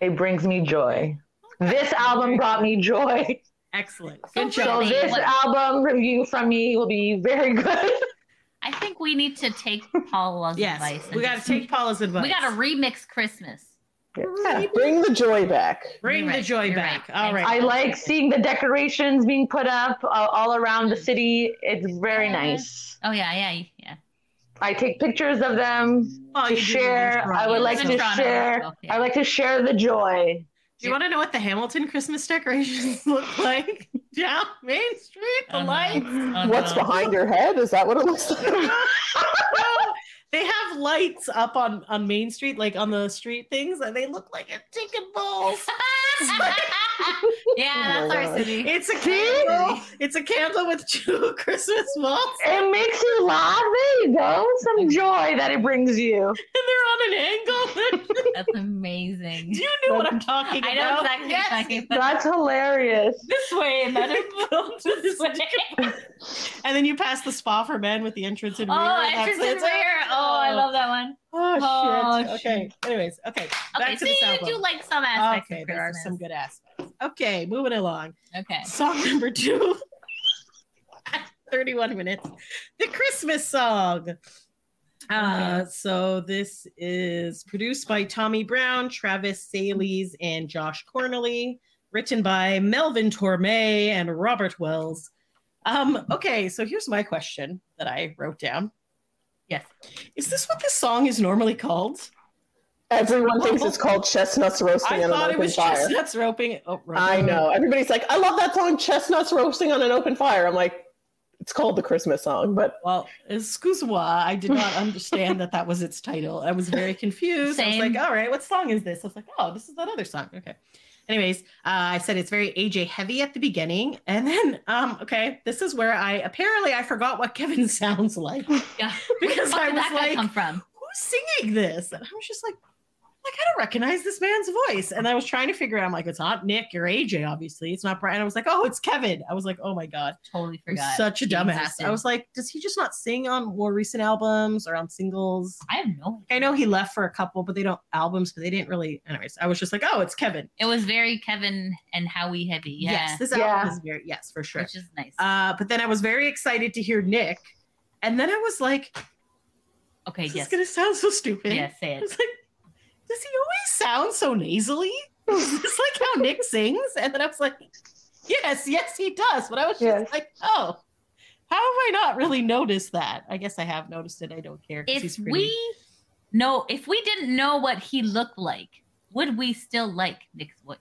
It brings me joy. This album brought me joy. Excellent. Good job. So this album review from me will be very good. I think we need to take Paula's advice. Yes, we got to take Paula's advice. We got to remix Christmas. Yeah. Bring the joy back. Bring the joy back. Right. All right. I like seeing the decorations being put up all around the city. It's very nice. Oh, yeah. I take pictures of them to share. I would like to share. I like to share the joy. Do you want to know what the Hamilton Christmas decorations look like? Down Main Street, the lights. Oh, what's behind your head? Is that what it looks like? Well, they have lights up on Main Street, like on the street things, and they look like a ticket bowl. Yeah, that's our city. It's a candle with two Christmas balls. It makes you laugh. There you go. Some joy that it brings you. And they're on an angle. That's amazing. Do you know what I'm talking about? I know exactly what I'm talking about. That's hilarious. This way and then this way. And then you pass the spa for men with the entrance and rear. Oh, entrance and rear. Oh, I love that one. Oh, shit. Okay. Anyways, okay. Back to the album. So you do like some aspects of Christmas. Okay, there are some good aspects. Okay, moving along. Okay. Song number 2. 31 minutes. The Christmas song. So this is produced by Tommy Brown, Travis Sayles, and Josh Connerly. Written by Melvin Torme and Robert Wells. Okay, so here's my question that I wrote down. Yes. Is this what this song is normally called? Everyone thinks it's called Chestnuts Roasting on an Open Fire. I thought it was Chestnuts Roasting. Oh, I know. Everybody's like, I love that song, Chestnuts Roasting on an Open Fire. I'm like, it's called the Christmas song. But well, excuse-moi, I did not understand that was its title. I was very confused. Same. I was like, all right, what song is this? I was like, oh, this is that other song. Okay. Anyways, I said it's very AJ heavy at the beginning. And then, okay, this is where I forgot what Kevin sounds like. Yeah. Because I was like, who's singing this? And I was just like, I don't recognize this man's voice. And I was trying to figure out, I'm like, it's not Nick or AJ, obviously. It's not Brian. I was like, oh, it's Kevin. I was like, oh my God. Totally forgot. I'm such a dumbass. I was like, does he just not sing on more recent albums or on singles? I have no idea. I know he left for a couple, but they don't albums, but they didn't really. Anyways, I was just like, oh, it's Kevin. It was very Kevin and Howie heavy. Yeah. Yes, this album is very, yes, for sure. Which is nice. But then I was very excited to hear Nick. And then I was like, okay, this is going to sound so stupid. Yeah, say it. I was like, does he always sound so nasally? Is this like how Nick sings? And then I was like, yes, he does. But I was just like, oh, how have I not really noticed that? I guess I have noticed it. I don't care. If we didn't know what he looked like, would we still like Nick's voice?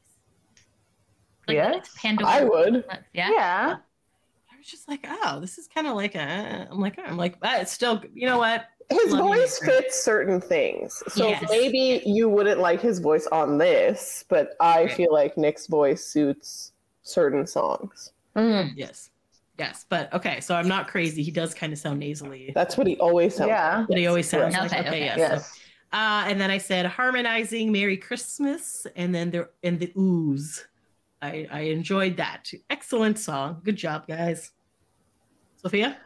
Like, yes, I would. Yeah. I was just like, oh, this is kind of like a. I'm like, but it's still. You know what? His voice fits certain things. So maybe you wouldn't like his voice on this, but I feel like Nick's voice suits certain songs. Mm. Yes. But okay, so I'm not crazy. He does kind of sound nasally. That's what he always sounds like. But he always sounds like. Okay. So, and then I said harmonizing Merry Christmas, and then they're in the ooze. I enjoyed that. Excellent song. Good job, guys. Sophia?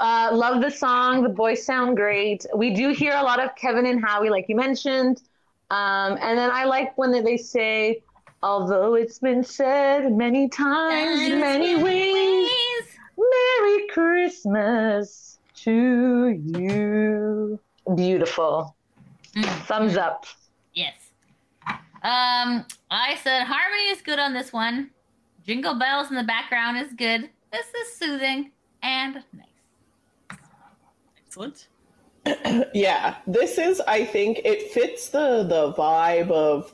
Love the song. The boys sound great. We do hear a lot of Kevin and Howie, like you mentioned. And then I like when they say, although it's been said many times, many ways, Merry Christmas to you. Beautiful. Thumbs up. Yes. I said harmony is good on this one. Jingle bells in the background is good. This is soothing and nice. Excellent. Yeah, this is, I think, it fits the vibe of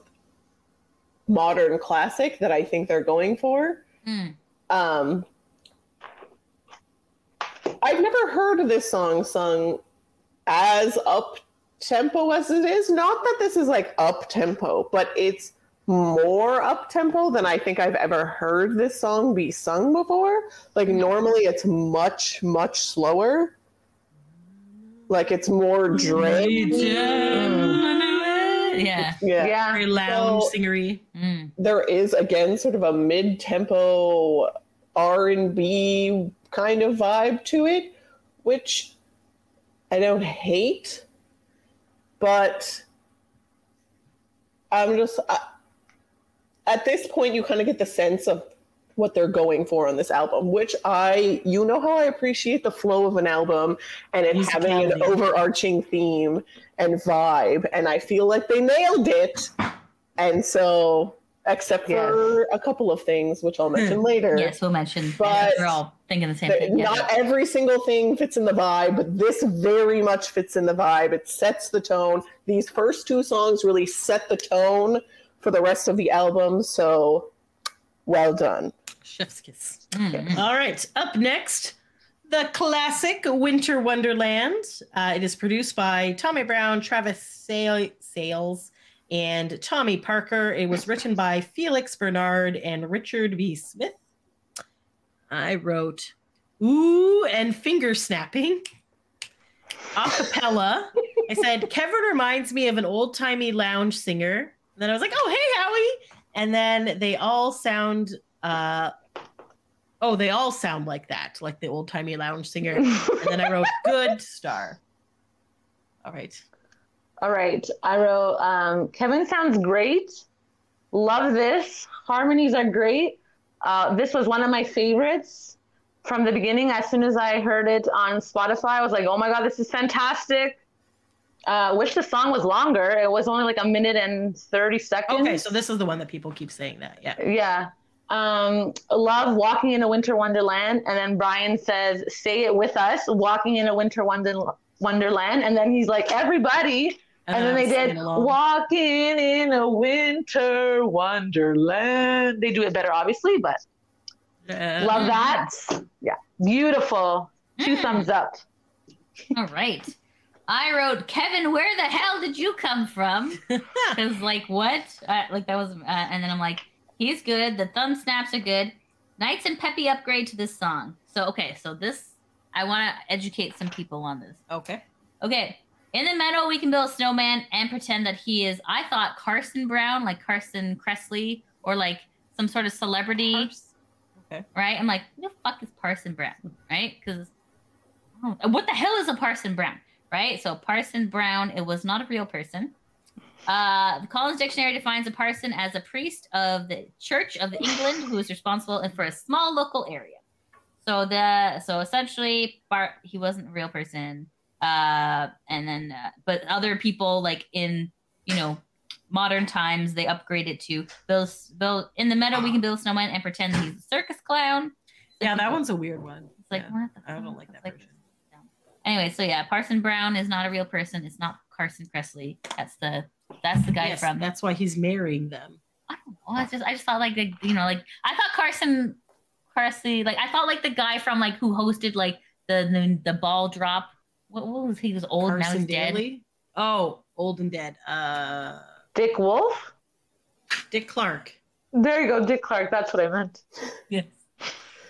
modern classic that I think they're going for. Mm. I've never heard this song sung as up-tempo as it is. Not that this is like up-tempo, but it's more up-tempo than I think I've ever heard this song be sung before. Like, normally it's much, much slower. Like, it's more dread. Yeah. Yeah. Very loud, so singery. Mm. There is, again, sort of a mid-tempo R&B kind of vibe to it, which I don't hate, but I'm just... at this point, you kind of get the sense of what they're going for on this album, which you know how I appreciate the flow of an album and it having an overarching theme and vibe. And I feel like they nailed it. And so, except for a couple of things, which I'll mention later. Yes, we'll mention. But we're all thinking the same thing. Yeah. Not every single thing fits in the vibe, but this very much fits in the vibe. It sets the tone. These first two songs really set the tone for the rest of the album. So, well done. Chef's kiss. Mm. All right. Up next, the classic Winter Wonderland. It is produced by Tommy Brown, Travis Sayles, and Tommy Parker. It was written by Felix Bernard and Richard B. Smith. I wrote, ooh, and finger snapping. Acapella. I said, Kevin reminds me of an old-timey lounge singer. And then I was like, oh, hey, Howie. And then they all sound, like that, like the old-timey lounge singer. And then I wrote, good star. All right. I wrote, Kevin sounds great. Love this. Harmonies are great. This was one of my favorites from the beginning. As soon as I heard it on Spotify, I was like, oh my God, this is fantastic. Wish the song was longer. It was only like a minute and 30 seconds. Okay, so this is the one that people keep saying that. Yeah. Love Walking in a Winter Wonderland. And then Brian says, say it with us, Walking in a Winter Wonderland. And then he's like, everybody. And then they did Walking in a Winter Wonderland. They do it better, obviously, but love that. Yeah. Beautiful. 2 thumbs up. All right. I wrote, Kevin, where the hell did you come from? Because, like, what? And then I'm like, he's good. The thumb snaps are good. Nice and peppy upgrade to this song. So, okay. So this, I want to educate some people on this. Okay. In the meadow, we can build a snowman and pretend that he is, I thought, Carson Brown, like Carson Kressley, or like some sort of celebrity. Okay. Right? I'm like, who the fuck is Parson Brown? Right? Because, what the hell is a Parson Brown? Right? So Parson Brown, it was not a real person. The Collins Dictionary defines a parson as a priest of the Church of England who is responsible for a small local area. So essentially, he wasn't a real person. But other people, like in, modern times, they upgraded to build in the meadow, we can build a snowman and pretend he's a circus clown. So that one's a weird one. It's like, what the fuck? I don't like that version. Anyway, so yeah, Parson Brown is not a real person. It's not Carson Kressley. That's the guy from. That's why he's marrying them. I don't know. I just thought I thought Carson Kressley. Like I thought like the guy from like who hosted like the ball drop. What was he? Was old Carson now he's Daly? Dead. Oh, old and dead. Dick Wolf. Dick Clark. There you go, Dick Clark. That's what I meant. Yes.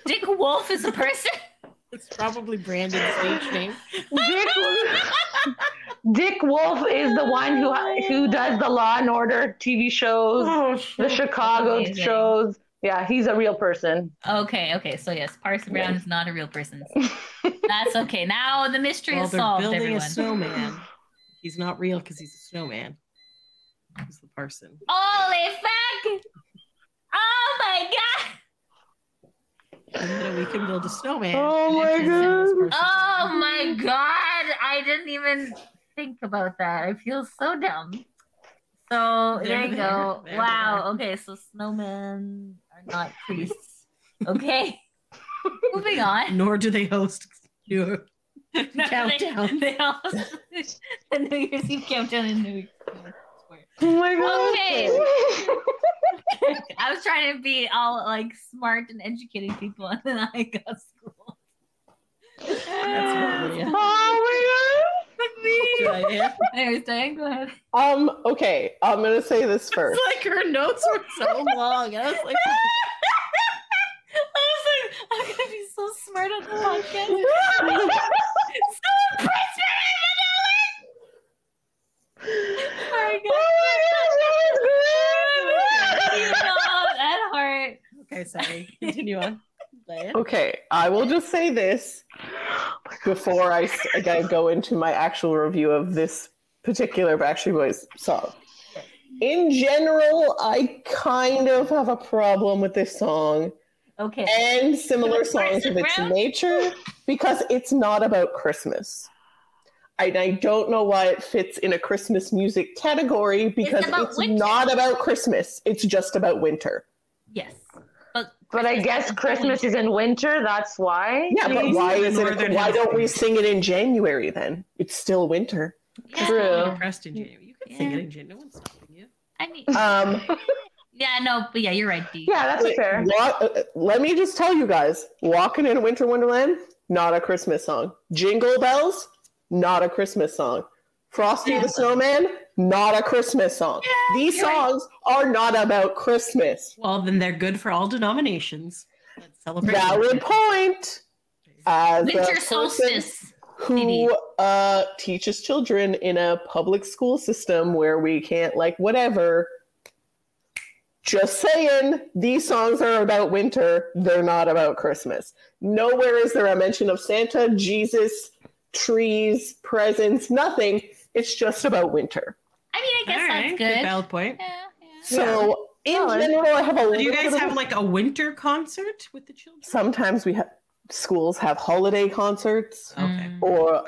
Dick Wolf is a person. It's probably Brandon's stage name. Dick Wolf is the one who does the Law and Order TV shows, the Chicago shows. Yeah, he's a real person. Okay. So yes, Parson Brown is not a real person. So that's okay. Now the mystery is solved. Building everyone. A snowman. He's not real because he's a snowman. He's the parson. Holy fuck! Oh my God! and then we can build a snowman. Oh my god! Oh my god! I didn't even think about that. I feel so dumb. So there you go. Wow. Okay, so snowmen are not priests. Okay. Moving on. Nor do they host your countdown. They host the New Year's Eve countdown in New Year's. Oh my god. Okay. I was trying to be all like smart and educating people, and then I got schooled. That's really oh my god. Me. Anyways, Diane, go ahead. Okay, I'm gonna say this first. It's like her notes were so long. I was like, I'm gonna be so smart on the podcast. So impressed with me. Oh my god. Okay, sorry. Continue on. Okay, I will just say this before I again go into my actual review of this particular Backstreet Boys song. In general, I kind of have a problem with this song. Okay. And similar songs of its nature, because it's not about Christmas. I don't know why it fits in a Christmas music category, because it's not about Christmas. It's just about winter. Yes. But I guess Christmas is in winter, that's why. Yeah, but why is it? Why don't we sing it in January then? It's still winter. Yeah. True. Pressed in January. You can sing it in January. No one's stopping you. I mean, yeah, no, but yeah, you're right, Dee. Yeah, that's fair. Let me just tell you guys, Walking in a Winter Wonderland, not a Christmas song. Jingle Bells, not a Christmas song. Frosty the Snowman, not a Christmas song. Yeah, these songs are not about Christmas. Well, then they're good for all denominations. Let's celebrate. Valid point. As winter solstice. Who teaches children in a public school system where we can't, like, whatever. Just saying, these songs are about winter. They're not about Christmas. Nowhere is there a mention of Santa, Jesus, trees, presents, nothing. It's just about winter. I mean, I guess that's good. Valid point. Yeah. So in general, I have a. Do you guys have like a winter concert with the children? Sometimes we have schools have holiday concerts, or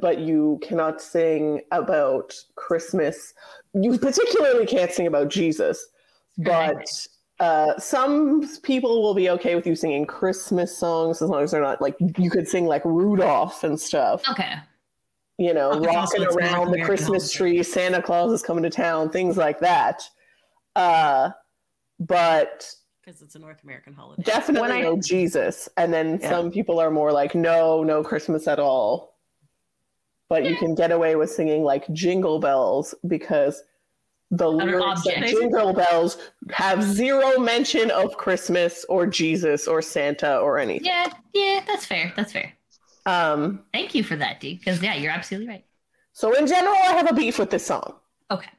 but you cannot sing about Christmas. You particularly can't sing about Jesus, but. Some people will be okay with you singing Christmas songs as long as they're not like, you could sing like Rudolph and stuff. Okay. You know, rocking around the Christmas tree, Santa Claus is coming to town, things like that. But because it's a North American holiday. Definitely no Jesus. And then some people are more like, no Christmas at all. But you can get away with singing like Jingle Bells, because the lyrics that Jingle Bells have zero mention of Christmas or Jesus or Santa or anything. Yeah, that's fair. Thank you for that, Dee, because you're absolutely right. So in general, I have a beef with this song. Okay.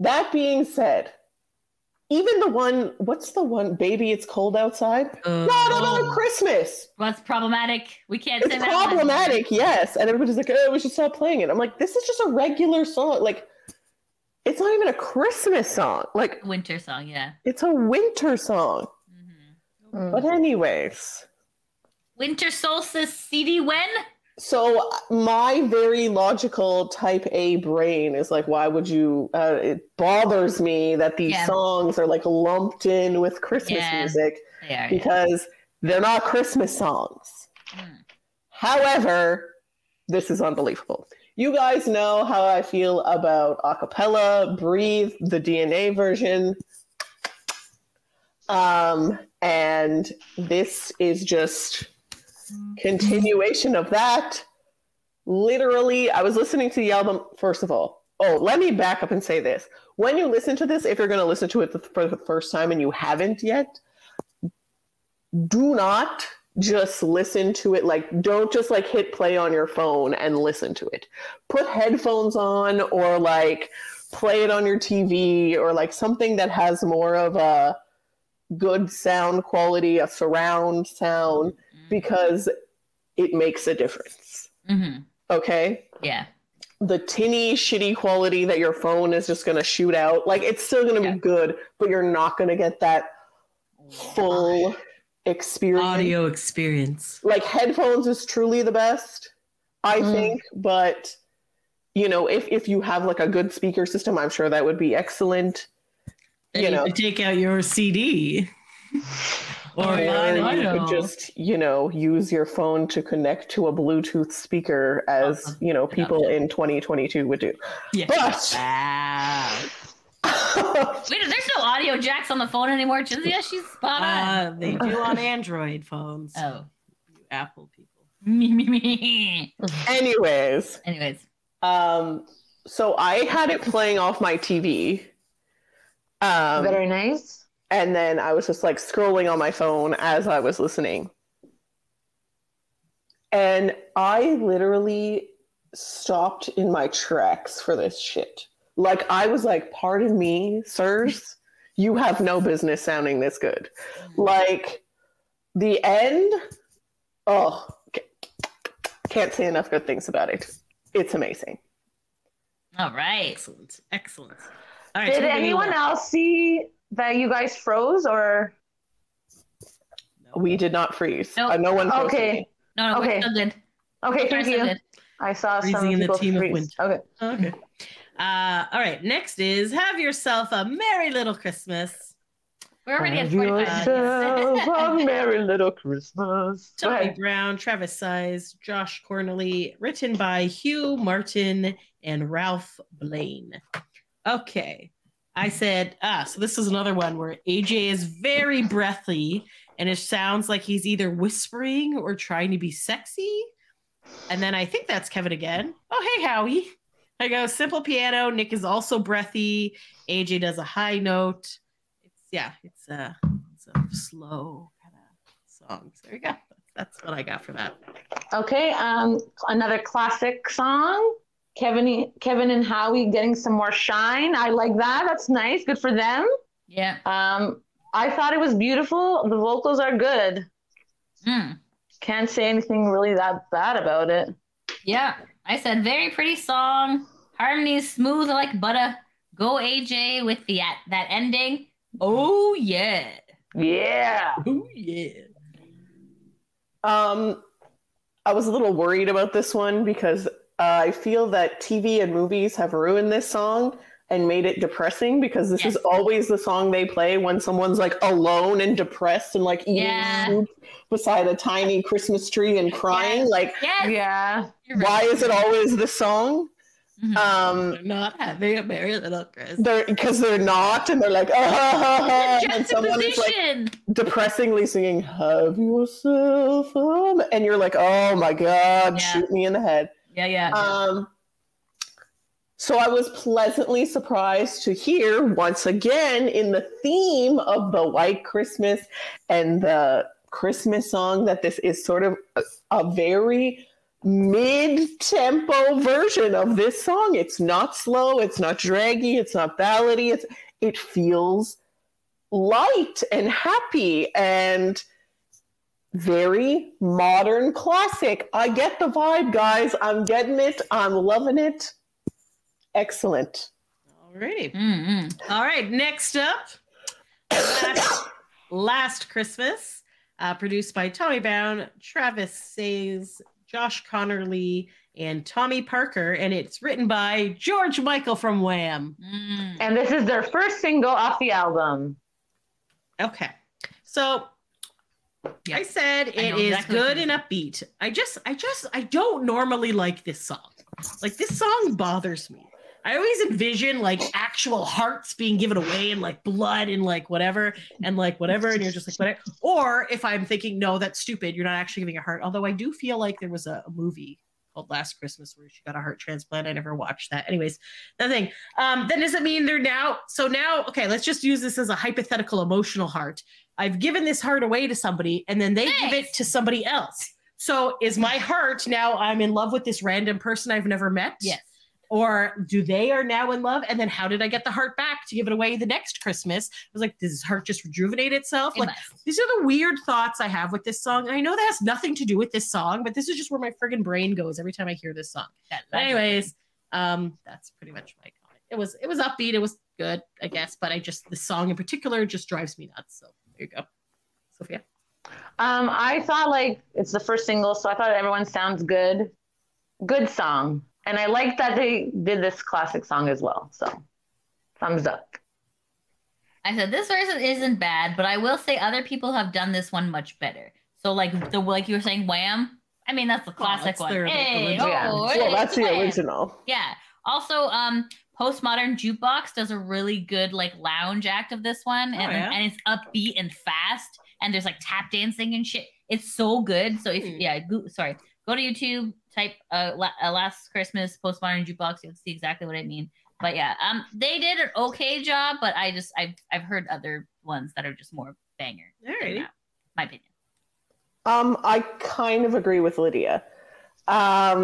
That being said, even the one, what's the one? Baby, It's Cold Outside. Not about Christmas. That's problematic. We can't say that. It's problematic, yes. And everybody's like, we should stop playing it. I'm like, this is just a regular song. Like, it's not even a Christmas song. Like winter song, yeah. It's a winter song. Mm-hmm. But anyways. Winter solstice CD when? So my very logical type A brain is like, why would you... it bothers me that these songs are like lumped in with Christmas music. They are, because they're not Christmas songs. Mm. However, this is unbelievable. You guys know how I feel about a cappella, Breathe, the DNA version. And this is just continuation of that. Literally, I was listening to the album, first of all. Oh, let me back up and say this. When you listen to this, if you're going to listen to it for the first time and you haven't yet, do not... just listen to it. Like, don't just like hit play on your phone and listen to it. Put headphones on, or like play it on your TV, or like something that has more of a good sound quality, a surround sound, because it makes a difference. Mm-hmm. Okay? Yeah. The tinny, shitty quality that your phone is just going to shoot out, like, it's still going to be good, but you're not going to get that full... experience. Audio experience. Like, headphones is truly the best, I think. But, you know, if you have, like, a good speaker system, I'm sure that would be excellent. You know, take out your CD. Or you could just, you know, use your phone to connect to a Bluetooth speaker, as, you know, people in 2022 would do. Yeah. But wait, there's no audio jacks on the phone anymore. Cinzia, she's spot on. They do on Android phones. Oh, you Apple people. Anyways. So I had it playing off my TV. Very nice. And then I was just, like, scrolling on my phone as I was listening. And I literally stopped in my tracks for this shit. Like, I was like, pardon me, sirs, you have no business sounding this good. Like, the end, oh, can't say enough good things about it. It's amazing. All right. Excellent. All right, did anyone else see... that you guys froze, or we did not freeze? Nope. No one froze. Okay. No. Okay. Okay. Thank you. I saw freezing some in people the team freeze. Of winter. Okay. All right. Next is have yourself a merry little Christmas. We're already at 45. A merry little Christmas. Tommy Brown, Travis Sayles, Josh Connerly, written by Hugh Martin and Ralph Blaine. Okay. I said, so this is another one where AJ is very breathy and it sounds like he's either whispering or trying to be sexy. And then I think that's Kevin again. Oh, hey, Howie. I go, simple piano. Nick is also breathy. AJ does a high note. It's a slow kind of song. So there you go. That's what I got for that. Okay. Another classic song. Kevin and Howie getting some more shine. I like that. That's nice. Good for them. Yeah. I thought it was beautiful. The vocals are good. Can't say anything really that bad about it. Yeah. I said very pretty song. Harmonies smooth like butter. Go AJ with that ending. Oh yeah. Yeah. Oh yeah. I was a little worried about this one because I feel that TV and movies have ruined this song and made it depressing, because this is always the song they play when someone's, like, alone and depressed and, like, eating food beside a tiny Christmas tree and crying. Yes. Like, why is it always this song? Mm-hmm. They're not having a merry little Christmas. Because they're not, and they're like, and someone is, like, depressingly singing, have yourself and you're like, oh my God, shoot me in the head. Yeah. So I was pleasantly surprised to hear, once again, in the theme of the White Christmas and the Christmas song, that this is sort of a very mid-tempo version of this song. It's not slow, it's not draggy, it's not ballady. It feels light and happy and very modern classic. I get the vibe, guys. I'm getting it. I'm loving it. Excellent. Alrighty. Mm-hmm. All right. Next up, Last Christmas, produced by Tommy Brown, Travis Sayles, Josh Connerly, and Tommy Parker, and it's written by George Michael from Wham! And this is their first single off the album. Okay. So I said it is exactly good and upbeat. I don't normally like this song. Like, this song bothers me. I always envision, like, actual hearts being given away and, like, blood and, like, whatever and, like, whatever. And you're just like, whatever. Or if I'm thinking, no, that's stupid, you're not actually giving a heart. Although I do feel like there was a movie called Last Christmas where she got a heart transplant. I never watched that. Anyways, the thing. That doesn't mean they're now. So now, okay, let's just use this as a hypothetical emotional heart. I've given this heart away to somebody, and then they give it to somebody else. So is my heart now I'm in love with this random person I've never met? Yes. Or do they are now in love? And then how did I get the heart back to give it away the next Christmas? I was like, does this heart just rejuvenate itself? These are the weird thoughts I have with this song. And I know that has nothing to do with this song, but this is just where my friggin' brain goes every time I hear this song. Anyways, that's pretty much my comment. It was upbeat. It was good, I guess. But the song in particular just drives me nuts. So there you go, Sophia. I thought, like, it's the first single, so I thought Everyone Sounds Good. Good song. And I like that they did this classic song as well. So thumbs up. I said this version isn't bad, but I will say other people have done this one much better. So like you were saying, Wham! I mean, that's the classic one. That's the original. Yeah. Also, Postmodern Jukebox does a really good like lounge act of this one, and it's upbeat and fast, and there's like tap dancing and shit. It's so good. So go to YouTube, type Last Christmas Postmodern Jukebox. You'll see exactly what I mean. But yeah, they did an okay job, but I've heard other ones that are just more banger. All right, my opinion. I kind of agree with Lydia. I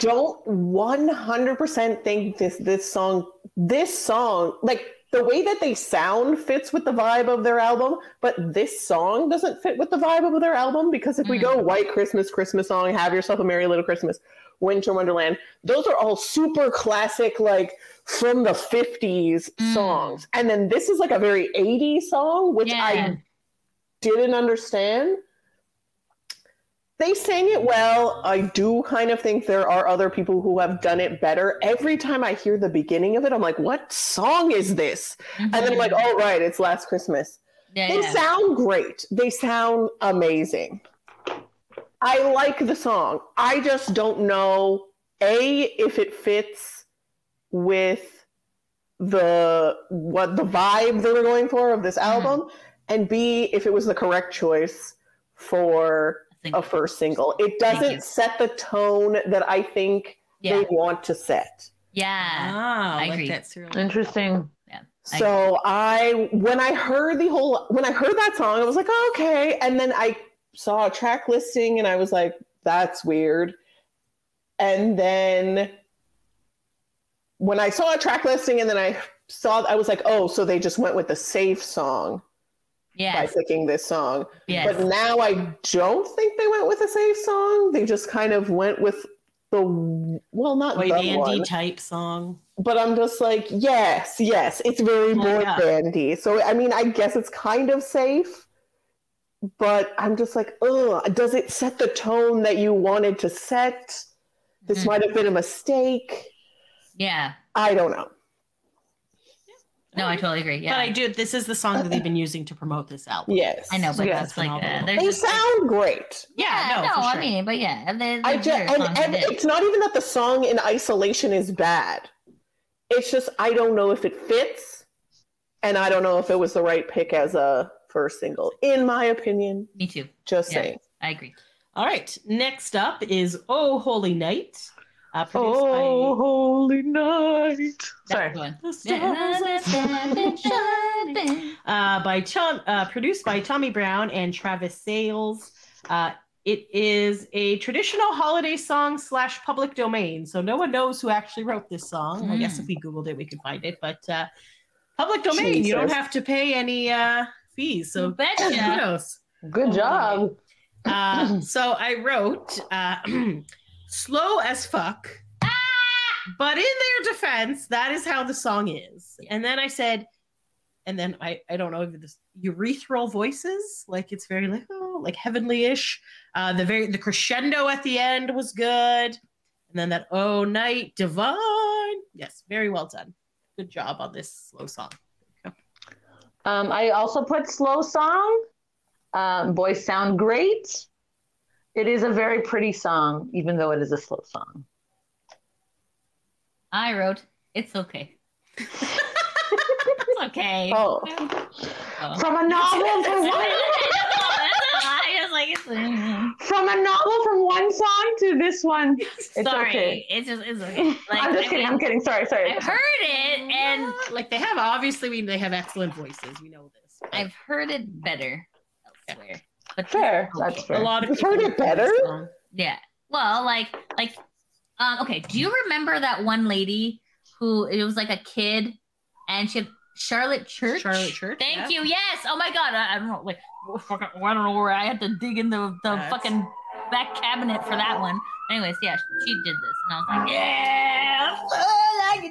don't 100% think this song, like the way that they sound fits with the vibe of their album, but this song doesn't fit with the vibe of their album, because if we go White Christmas, Christmas Song, Have Yourself a Merry Little Christmas, Winter Wonderland, those are all super classic, like from the 50s songs. And then this is like a very 80s song, which I didn't understand. They sang it well. I do kind of think there are other people who have done it better. Every time I hear the beginning of it, I'm like, what song is this? And then I'm like, oh, right, it's Last Christmas. Yeah, they sound great. They sound amazing. I like the song. I just don't know, A, if it fits with the vibe they were going for of this album, and B, if it was the correct choice for a first single. It doesn't set the tone that I think they want to set. Yeah. Oh, I agree. That's really interesting. Yeah. So when I heard that song, I was like, oh, okay. And then I saw a track listing and I was like, that's weird. And then when I saw a track listing and then I was like, oh, so they just went with the safe song. Yes. By picking this song. Yes. But now I don't think they went with a safe song. They just kind of went with the type song. But I'm just like, yes, it's very boy bandy. So I mean, I guess it's kind of safe, but I'm just like, does it set the tone that you wanted to set? This might have been a mistake. Yeah. I don't know. No, I totally agree. Yeah, but I do. This is the song that they've been using to promote this album. Yes, I know, but that's like they sound great. Yeah, no, for sure. I mean, but yeah, and it's not even that the song in isolation is bad. It's just I don't know if it fits, and I don't know if it was the right pick as a first single, in my opinion. Me too. Just saying. I agree. All right, next up is Oh Holy Night. Holy Night. Sorry. The stars are standing, shining. Produced by Tommy Brown and Travis Sayles. It is a traditional holiday song / public domain. So no one knows who actually wrote this song. I guess if we Googled it, we could find it. But public domain, Jesus. You don't have to pay any fees. So betcha. Kudos. Good job. So I wrote... slow as fuck, but in their defense, that is how the song is. And then I said, and then I don't know, even this urethral voices, like it's very like heavenly-ish. The crescendo at the end was good, and then that oh night divine, yes, very well done. Good job on this slow song. I also put slow song. Boys sound great. It is a very pretty song, even though it is a slow song. I wrote, it's okay. It's okay. Oh. From a novel from one... From a novel from one song to this one, it's okay. It's just, it's okay. Like, I'm kidding. Sorry. I've heard it, and... Like, they have, obviously, they have excellent voices. We know this. But... I've heard it better elsewhere. But fair. That's fair. A lot of people heard it better. Yeah. Well, okay. Do you remember that one lady who it was like a kid and she had Charlotte Church? Charlotte Church. Thank you. Yes. Oh my God. I don't know. Like, I don't know where I had to dig in the fucking back cabinet for that one. Anyways, yeah, she did this, and I was like,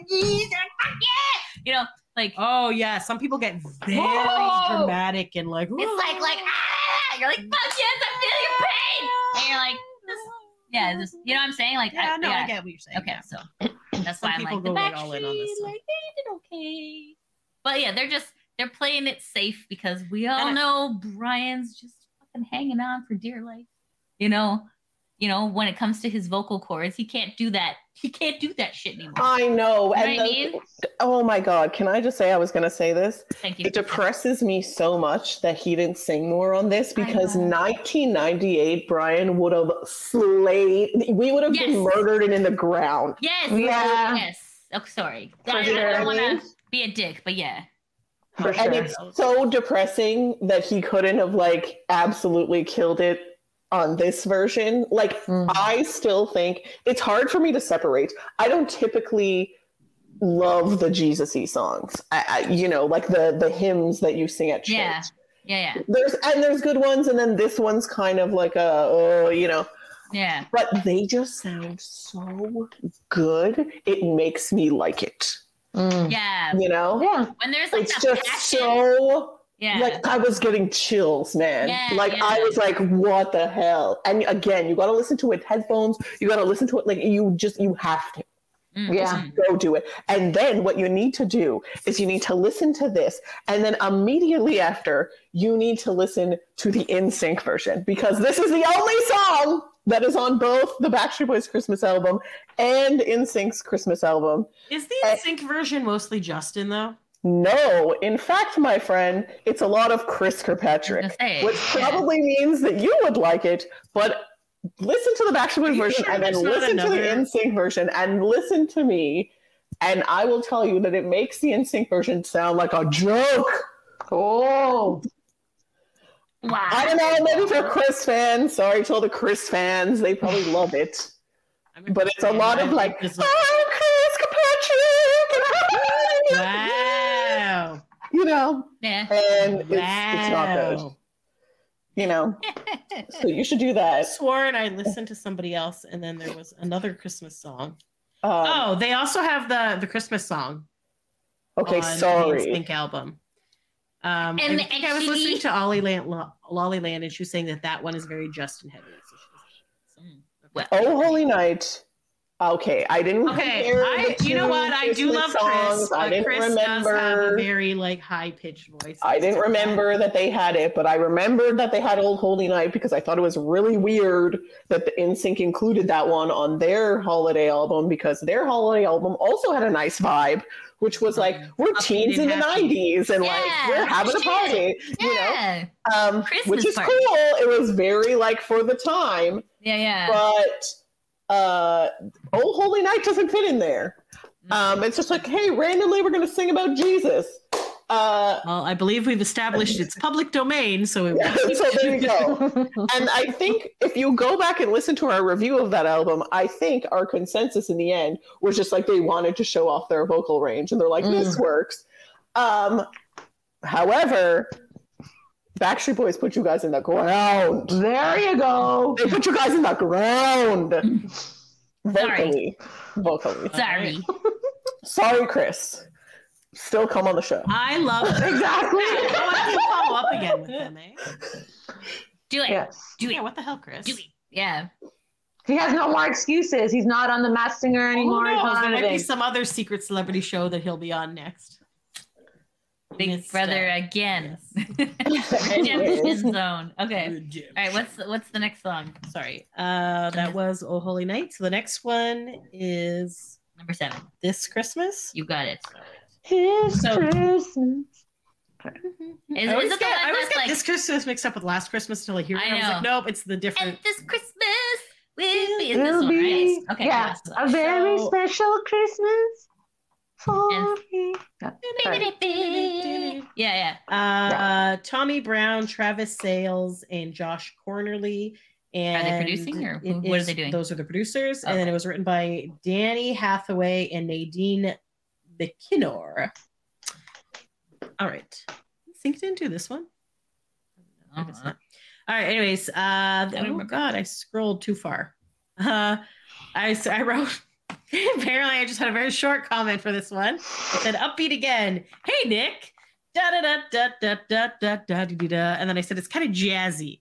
yeah, fuck yeah, you know. Like, oh yeah, some people get very dramatic and like, whoa. It's like ah! You're like, fuck yes, I feel your pain, and you're like, this, yeah, this, you know what I'm saying? Like, yeah, I get what you're saying. Okay, so that's why I'm like the back all in on this one. Like they did okay, but yeah, they're playing it safe because we all know Brian's just fucking hanging on for dear life, you know. You know, when it comes to his vocal cords, he can't do that. He can't do that shit anymore. I know. You know what I mean? Oh my God. Can I just say, I was going to say this. Thank you. It depresses me so much that he didn't sing more on this, because 1998, Brian would have slayed. We would have been murdered and in the ground. Yes. Yeah. Yes. Oh, sorry. I don't want to be a dick, but yeah. For sure. And it's so depressing that he couldn't have like absolutely killed it on this version. Like, I still think it's hard for me to separate. I don't typically love the Jesus-y songs. I you know, like the hymns that you sing at church. Yeah. There's good ones, and then this one's kind of like you know. Yeah. But they just sound so good. It makes me like it. Yeah. You know? Yeah. When there's like it's just passion. Yeah. Like, I was getting chills, man. Yeah, I was like, what the hell? And again, you got to listen to it. Headphones, you got to listen to it. Like, you have to. Yeah. Go do it. And then what you need to do is you need to listen to this. And then immediately after, you need to listen to the NSYNC version, because this is the only song that is on both the Backstreet Boys Christmas album and NSYNC's Christmas album. Is the NSYNC version mostly Justin, though? No, in fact, my friend, it's a lot of Chris Kirkpatrick, which probably means that you would like it, but listen to the Backstreet Boys version and then listen to the NSYNC version and listen to me, and I will tell you that it makes the NSYNC version sound like a joke. Oh. Wow. I don't know, maybe for Chris fans. Sorry to all the Chris fans. They probably love it. But it's a lot of like, oh, Chris Kirkpatrick. Wow. You know, and it's not good. You know, so you should do that. I swore and I listened to somebody else, and then there was another Christmas song. They also have the Christmas song. Okay, sorry. The NSYNC album. And I think I was listening to Lollyland, and she was saying that one is very Justin heavy. So Holy Night. Okay, I didn't compare the two. You know what? I do love Chris. I didn't remember. Does have a very like high-pitched voice. I didn't remember that they had it, but I remembered that they had Old Holy Night because I thought it was really weird that the NSYNC included that one on their holiday album, because their holiday album also had a nice vibe, which was like, we're teens in the 90s and like we're having a party, you know? Which is cool. It was very like for the time. Yeah. But Oh Holy Night doesn't fit in there. It's just like, hey, randomly we're going to sing about Jesus. Well, I believe we've established it's public domain, so it so there you go. And I think if you go back and listen to our review of that album, I think our consensus in the end was just like they wanted to show off their vocal range, and they're like, this works. However, Backstreet Boys put you guys in the ground. There you go. They put you guys in the ground. Vocally. Sorry. Sorry, Chris. Still come on the show. I love it. Exactly. I want to follow up again with them, eh? Do it. Yes. Do it. Yeah, what the hell, Chris? Do it. Yeah. He has no more excuses. He's not on The Masked Singer anymore. There might be some other secret celebrity show that he'll be on next. Big Brother again. Redemption Zone. Okay. All right. What's the next song? Sorry. That was Oh Holy Night. So the next one is number 7. This Christmas. You got it. Christmas. I always get This Christmas mixed up with Last Christmas until I hear it. I was like, nope, it's the different. And this Christmas will be. Right? Okay. Yeah. A very special Christmas. Tommy Brown, Travis Sayles, and Josh Connerly. And are they producing, or what are they doing? Those are the producers. Okay. And then it was written by Danny Hathaway and Nadine McKinnor. All right. Synced into this one. I guess not. All right. Anyways, I scrolled too far. I wrote Apparently, I just had a very short comment for this one. It said, upbeat again. Hey, Nick. And then I said, it's kind of jazzy.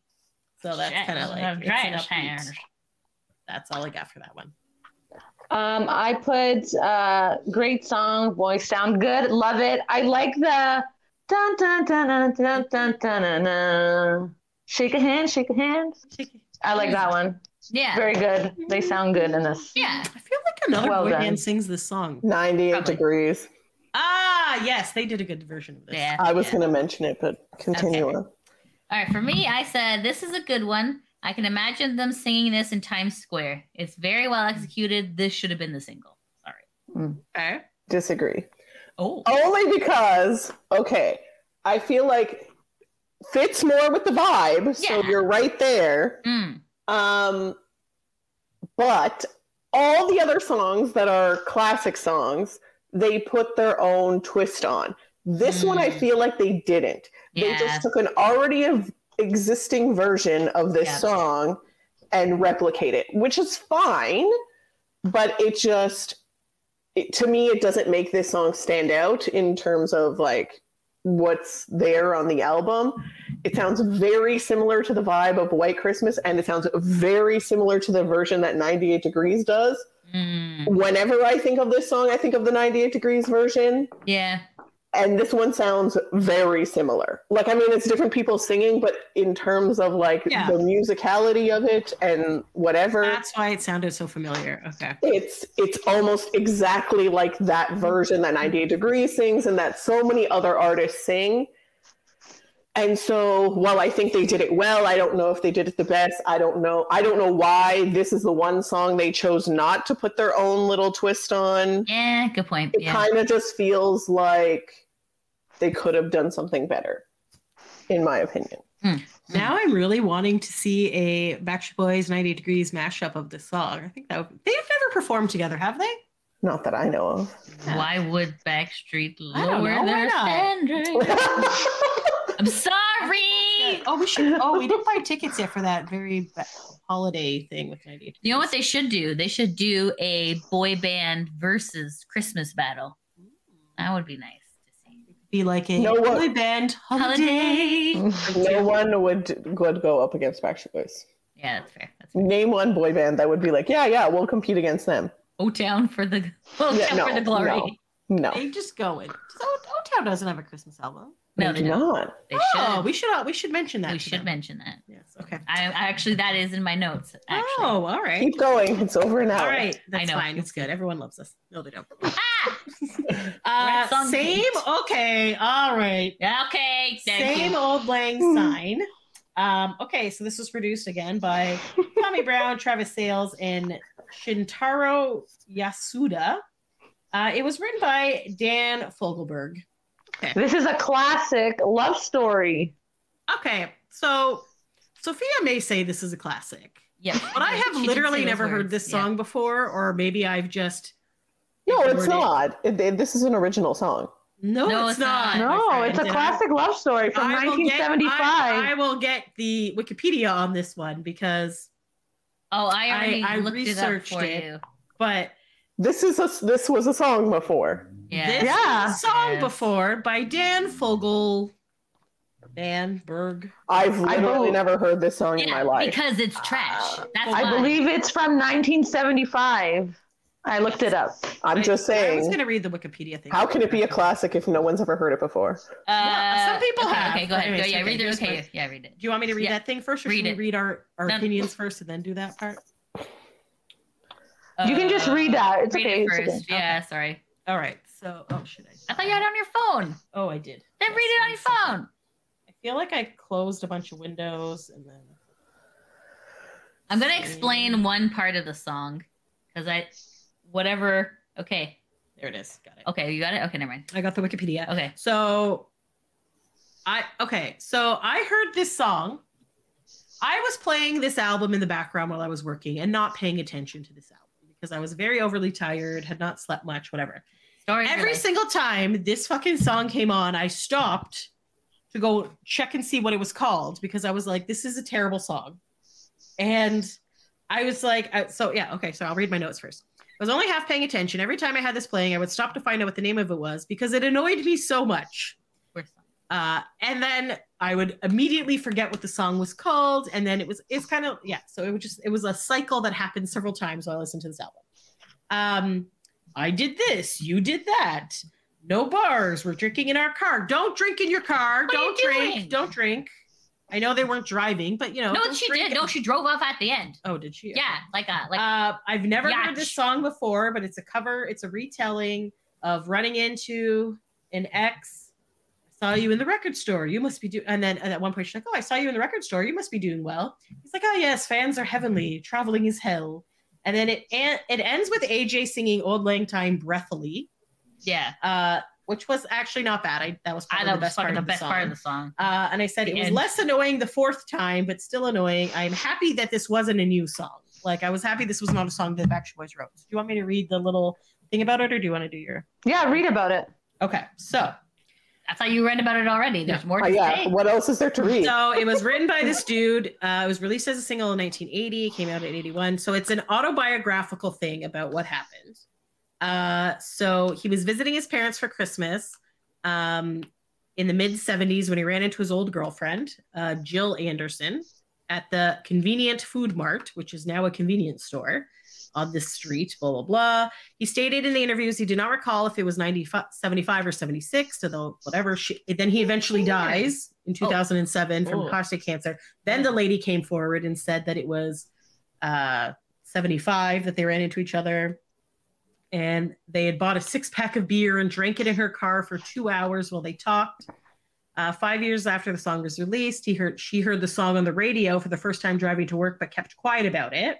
So that's kind of like, that's all I got for that one. I put great song, voice sound good, love it. I like the dun dun dun dun dun dun dun. Shake a hand, shake a hand. I like that one. Yeah, very good. They sound good in this. Yeah, I feel like another boy band sings this song. 98 Degrees. Ah, yes, they did a good version of this. Yeah, I was going to mention it, but continue on. All right, for me, I said this is a good one. I can imagine them singing this in Times Square. It's very well executed. This should have been the single. Sorry. Okay. Disagree. Oh. Only because, okay, I feel like fits more with the vibe. Yeah. So you're right there. Mm. But all the other songs that are classic songs, they put their own twist on. This one, I feel like they didn't. Yeah. They just took an already existing version of this song and replicate it, which is fine, but it just, to me, it doesn't make this song stand out in terms of like what's there on the album. It sounds very similar to the vibe of White Christmas, and it sounds very similar to the version that 98 Degrees does. Whenever I think of this song, I think of the 98 Degrees version. Yeah. And this one sounds very similar. Like, I mean, it's different people singing, but in terms of like the musicality of it and whatever. That's why it sounded so familiar. Okay. It's almost exactly like that version that 98 Degrees sings and that so many other artists sing. And so while I think they did it well, I don't know if they did it the best. I don't know why this is the one song they chose not to put their own little twist on. Yeah, good point. It kind of just feels like they could have done something better, in my opinion. Now I'm really wanting to see a Backstreet Boys 98 Degrees mashup of this song. I think that would... They've never performed together, have they? Not that I know of. Why would Backstreet lower their standards? I'm sorry. Oh, we didn't buy tickets yet for that very holiday thing with 98 Degrees. You know what they should do? They should do a boy band versus Christmas battle. That would be nice to see. Be like a boy band holiday. No one would go up against Backstreet Boys. Yeah, that's fair. Name one boy band that would be like, we'll compete against them. O Town for the glory. No. They just go in. O Town doesn't have a Christmas album. No, they don't. They should. We should mention that. We should mention that. Yes. Okay. I actually, that is in my notes. Actually. Oh, all right. Keep going. It's over an hour. All right. That's fine. It's good. Everyone loves us. No, they don't. Same. Okay. All right. Okay. Same old lang sign. Okay. So this was produced again by Tommy Brown, Travis Sayles, and Shintaro Yasuda. It was written by Dan Fogelberg. Okay. This is a classic love story. Okay, so Sophia may say this is a classic. Yeah, but I have literally never heard this song before, or maybe I've just... No, it's not. This is an original song. No, it's not. No, it's a classic love story from 1975. I will get the Wikipedia on this one because... Oh, I already researched it up for you. But... This was a song before. Yeah. This was a song before by Dan Fogelberg. I've literally never heard this song in my life. Because it's trash. That's I believe it's from 1975. I looked it up. I'm just saying. I was going to read the Wikipedia thing. How can it be a classic if no one's ever heard it before? Some people have. Okay, go ahead. Anyways, read it. Okay, read it. Do you want me to read that thing first? Or should we read our opinions first and then do that part? You can just read that. It's okay. It first. Okay. Yeah, sorry. All right. So, should I? I thought you had it on your phone. Oh, I did. Then read it on your phone. I feel like I closed a bunch of windows and then. I'm going to explain one part of the song because Okay. There it is. Got it. Okay. You got it? Okay. Never mind. I got the Wikipedia. Okay. So I heard this song. I was playing this album in the background while I was working and not paying attention to this album. Because I was very overly tired, had not slept much, whatever. Every single time this fucking song came on, I stopped to go check and see what it was called because I was like, this is a terrible song. And I was like, I'll read my notes first. I was only half paying attention. Every time I had this playing, I would stop to find out what the name of it was because it annoyed me so much. And then I would immediately forget what the song was called. And then it's kind of, yeah. So it was a cycle that happened several times while I listened to this album. I did this, you did that. No bars, we're drinking in our car. Don't drink in your car. Don't drink. I know they weren't driving, but you know. No, she did. No, she drove off at the end. Oh, did she? Yeah, I've never heard this song before, but it's a cover. It's a retelling of running into an ex. Saw you in the record store. You must be doing. And then at one point she's like, "Oh, I saw you in the record store. You must be doing well." He's like, "Oh yes, fans are heavenly. Traveling is hell." And then it ends with AJ singing "Old Lang Syne" breathily. Yeah. Which was actually not bad. That was probably the best part of the song. And I said it was less annoying the fourth time, but still annoying. I'm happy that this wasn't a new song. Like, I was happy this was not a song that Backstreet Boys wrote. Do you want me to read the little thing about it, or do you want to do your? Yeah, read about it. Okay, so. I thought you read about it already. There's more to say. What else is there to read? So it was written by this dude. It was released as a single in 1980, came out in 81. So it's an autobiographical thing about what happened. So he was visiting his parents for Christmas in the mid-70s when he ran into his old girlfriend, Jill Anderson, at the Convenient Food Mart, which is now a convenience store on this street, blah, blah, blah. He stated in the interviews he did not recall if it was 75 or 76, so whatever. Then he eventually dies in 2007 from prostate cancer. Then the lady came forward and said that it was 75, that they ran into each other. And they had bought a 6-pack of beer and drank it in her car for 2 hours while they talked. 5 years after the song was released, she heard the song on the radio for the first time driving to work, but kept quiet about it.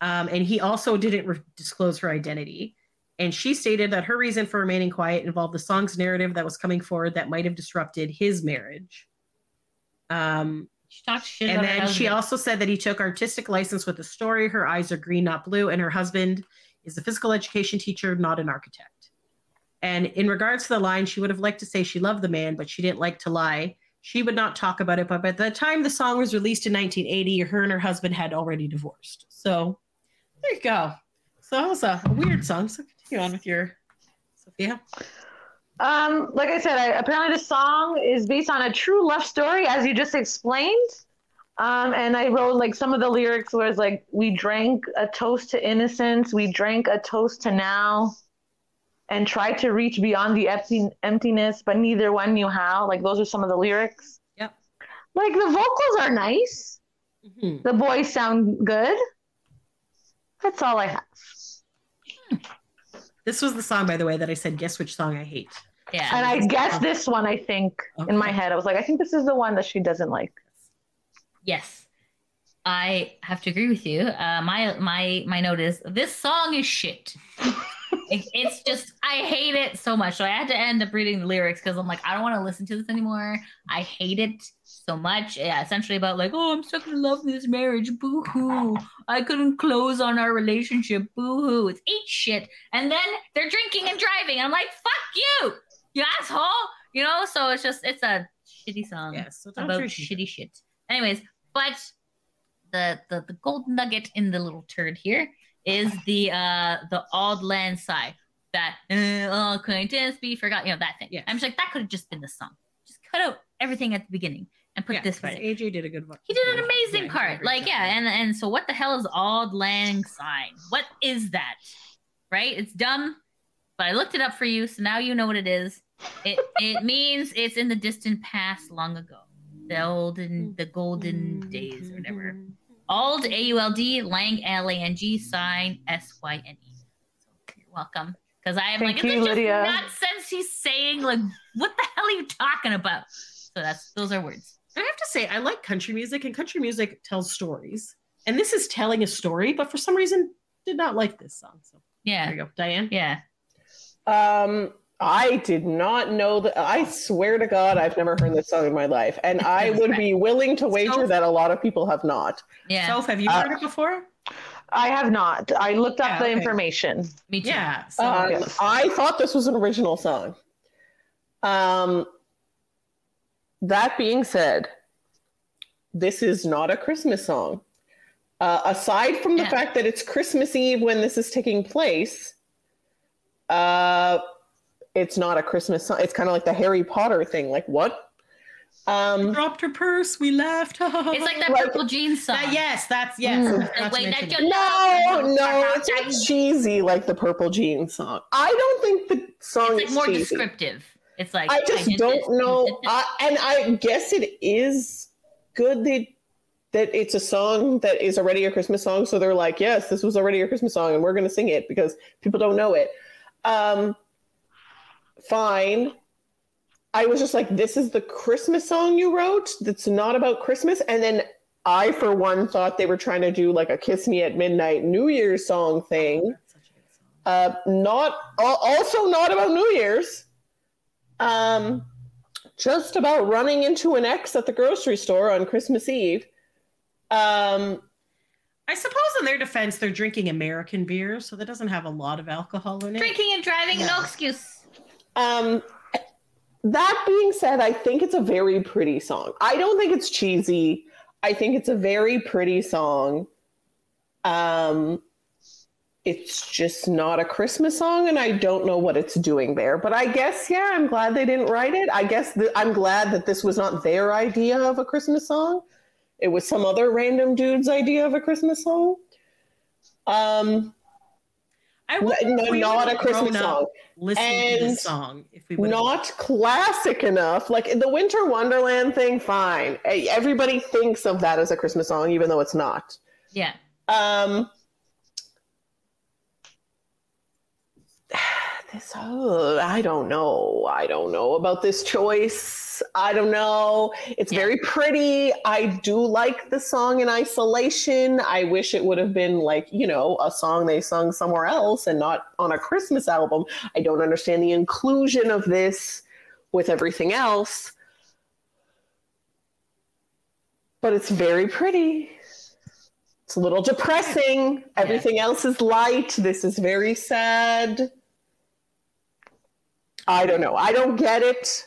And he also didn't disclose her identity. And she stated that her reason for remaining quiet involved the song's narrative that was coming forward that might have disrupted his marriage. She talked shit about her husband. And then she also said that he took artistic license with the story. Her eyes are green, not blue. And her husband is a physical education teacher, not an architect. And in regards to the line, she would have liked to say she loved the man, but she didn't like to lie. She would not talk about it. But by the time the song was released in 1980, her and her husband had already divorced. So... there you go. So that was a weird song. So continue on with your Sophia. Like I said, apparently the song is based on a true love story, as you just explained. And I wrote like some of the lyrics where it's like, we drank a toast to innocence, we drank a toast to now, and tried to reach beyond the emptiness, but neither one knew how. Like, those are some of the lyrics. Yep. Like, the vocals are nice. Mm-hmm. The boys sound good. That's all I have. This was the song, by the way, that I said, guess which song I hate. Yeah. And I guessed this one, I think, in my head. I was like, I think this is the one that she doesn't like. Yes. I have to agree with you. My note is, this song is shit. It's just, I hate it so much. So I had to end up reading the lyrics because I'm like, I don't want to listen to this anymore. I hate it so much. Yeah, essentially about like, oh, I'm stuck in love with this marriage. Boo-hoo. I couldn't close on our relationship. Boo-hoo. It's eat shit. And then they're drinking and driving. I'm like, fuck you, you asshole. You know, so it's just, it's a shitty song. Yeah, so about shitty shit. Anyways, but the gold nugget in the little turd here is the Auld Lang Syne, that all acquaintance be forgot, you know, that thing. Yes. I'm just like, that could have just been the song. Just cut out everything at the beginning and put this part. AJ did a good one. He did an amazing part. Like, yeah, and so what the hell is Auld Lang Syne? What is that? Right? It's dumb, but I looked it up for you, so now you know what it is. It means it's in the distant past, long ago. The golden days or whatever. Auld, A-U-L-D, Lang, L-A-N-G, Sign, S-Y-N-E. So you're welcome. Because I am like, it's just nonsense he's saying. Like, what the hell are you talking about? So those are words. I have to say, I like country music, and country music tells stories. And this is telling a story, but for some reason, did not like this song. So yeah. There you go. Diane? Yeah. I did not know that. I swear to God, I've never heard this song in my life. And I would be willing to wager that a lot of people have not. Yeah. Soph, have you heard it before? I have not. I looked up the information. Me too. Yeah. So, I thought this was an original song. That being said, this is not a Christmas song. Aside from the fact that it's Christmas Eve when this is taking place, it's not a Christmas song. It's kind of like the Harry Potter thing. Like, what? She dropped her purse. We left. It's like that purple jeans song. Yes. Mm. Wait, that no, it's not cheesy like the purple jeans song. I don't think the song is more cheesy. Descriptive. It's like I just don't know. And I guess it is good that it's a song that is already a Christmas song. So they're like, yes, this was already a Christmas song, and we're going to sing it because people don't know it. Fine. I was just like, this is the Christmas song you wrote that's not about Christmas. And then I, for one, thought they were trying to do like a Kiss Me at Midnight New Year's song thing. Also not about New Year's. Just about running into an ex at the grocery store on Christmas Eve. I suppose in their defense, they're drinking American beer, so that doesn't have a lot of alcohol in it. Drinking and driving, no excuse. That being said, I think it's a very pretty song. I don't think it's cheesy. I think it's a very pretty song. It's just not a Christmas song, and I don't know what it's doing there. But I guess, I'm glad they didn't write it. I guess I'm glad that this was not their idea of a Christmas song. It was some other random dude's idea of a Christmas song. I wouldn't not a Christmas song. Listening to this song, if we would not classic enough. Like the Winter Wonderland thing, fine. Everybody thinks of that as a Christmas song, even though it's not. Yeah. I don't know. I don't know about this choice. I don't know. It's very pretty. I do like the song in isolation. I wish it would have been like, a song they sung somewhere else and not on a Christmas album. I don't understand the inclusion of this with everything else. But it's very pretty. It's a little depressing. Everything else is light. This is very sad. I don't know. I don't get it,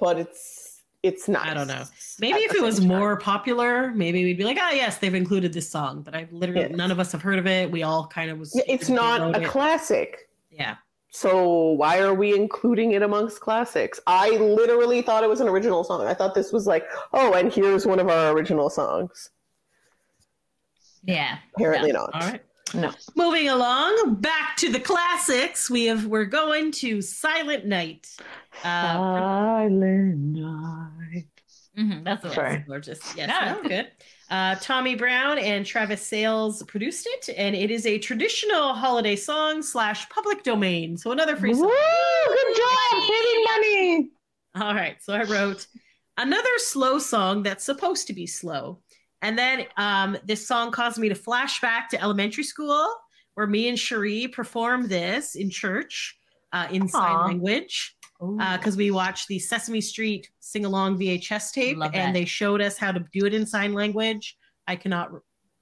but it's nice. I don't know. Maybe if it was more popular, maybe we'd be like, yes, they've included this song, but I've none of us have heard of it. We all kind of was. It's not a classic. Yeah. So why are we including it amongst classics? I literally thought it was an original song. I thought this was like, and here's one of our original songs. Yeah. Apparently not. All right. No. Moving along, back to the classics. We're going to Silent Night. Silent Night. Mm-hmm, that's gorgeous. Yes, that's good. Tommy Brown and Travis Sayles produced it, and it is a traditional holiday song / public domain. So another free song. Woo! Good job, saving money. All right, so I wrote another slow song that's supposed to be slow. And then this song caused me to flashback to elementary school, where me and Cherie performed this in church in sign language, because we watched the Sesame Street sing-along VHS tape, and they showed us how to do it in sign language. I cannot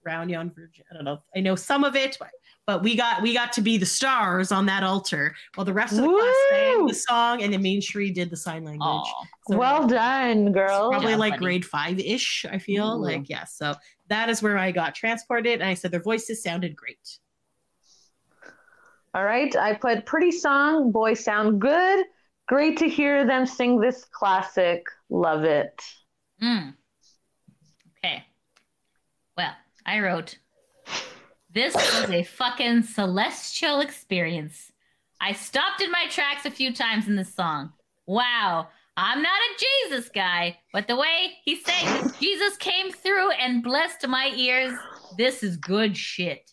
round yon virgin. I don't know. I know some of it, but we got to be the stars on that altar, while the rest of the class sang the song, and then me and Cherie did the sign language. Aww. So well done, girl. Probably grade 5-ish, I feel. Ooh. So that is where I got transported. And I said their voices sounded great. All right. I put pretty song, boys sound good. Great to hear them sing this classic. Love it. Mm. Okay. Well, I wrote, this was a fucking celestial experience. I stopped in my tracks a few times in this song. Wow. I'm not a Jesus guy, but the way he sang, Jesus came through and blessed my ears. This is good shit.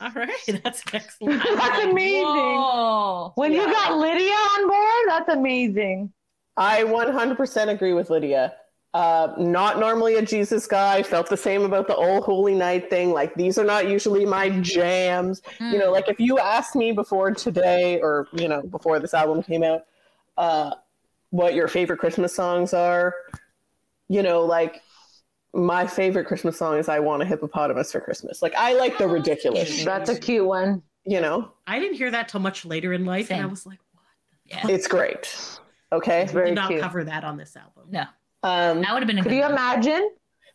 All right, that's excellent. That's amazing. Whoa. When you got Lydia on board, that's amazing. I 100% agree with Lydia. Not normally a Jesus guy. Felt the same about the old Holy Night thing. Like, these are not usually my jams. Mm. If you asked me before today or, before this album came out, what your favorite Christmas songs are, my favorite Christmas song is I Want a Hippopotamus for Christmas. I like the ridiculous. That's a cute one. I didn't hear that till much later in life. Same. And I was like, what? Yeah. It's great. Okay. It's very cute. Did not cover that on this album. No. That would have been a good one. Could you imagine?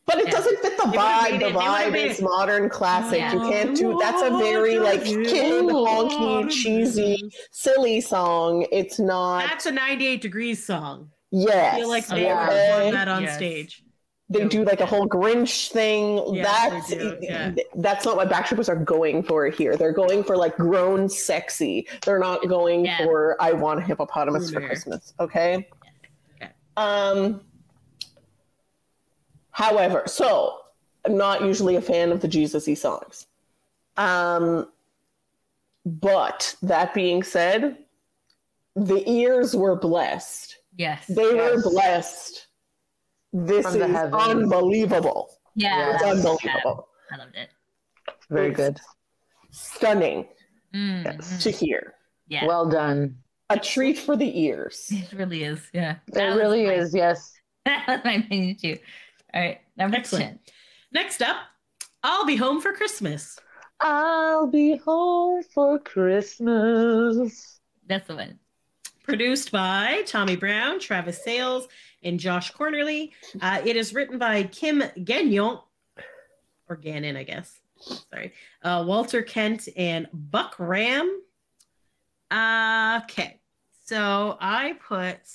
But it doesn't fit the vibe. The vibe is modern classic. Yeah. You can't do that's a very like kid honky, cheesy, silly song. It's not. That's a 98 Degrees song. Yes. I feel like they perform that on stage. They do like a whole Grinch thing. Yeah, that's not what Backstreet Boys are going for here. They're going for like grown sexy. They're not going for I want a hippopotamus for Christmas. Okay. Yeah. However, so I'm not usually a fan of the Jesus-y songs. But that being said, the ears were blessed. Yes. They were blessed. This is unbelievable. Yeah. It's unbelievable. I loved it. Very good. Stunning to hear. Yeah. Well done. A treat for the ears. It really is. Yeah. It really is. Yes. That was my opinion too. All right, number 10. Next up, I'll Be Home for Christmas. I'll Be Home for Christmas. That's the one. Produced by Tommy Brown, Travis Sayles, and Josh Connerly. It is written by Kim Gagnon, or Gannon, I guess. Sorry. Walter Kent and Buck Ram. Okay, so I put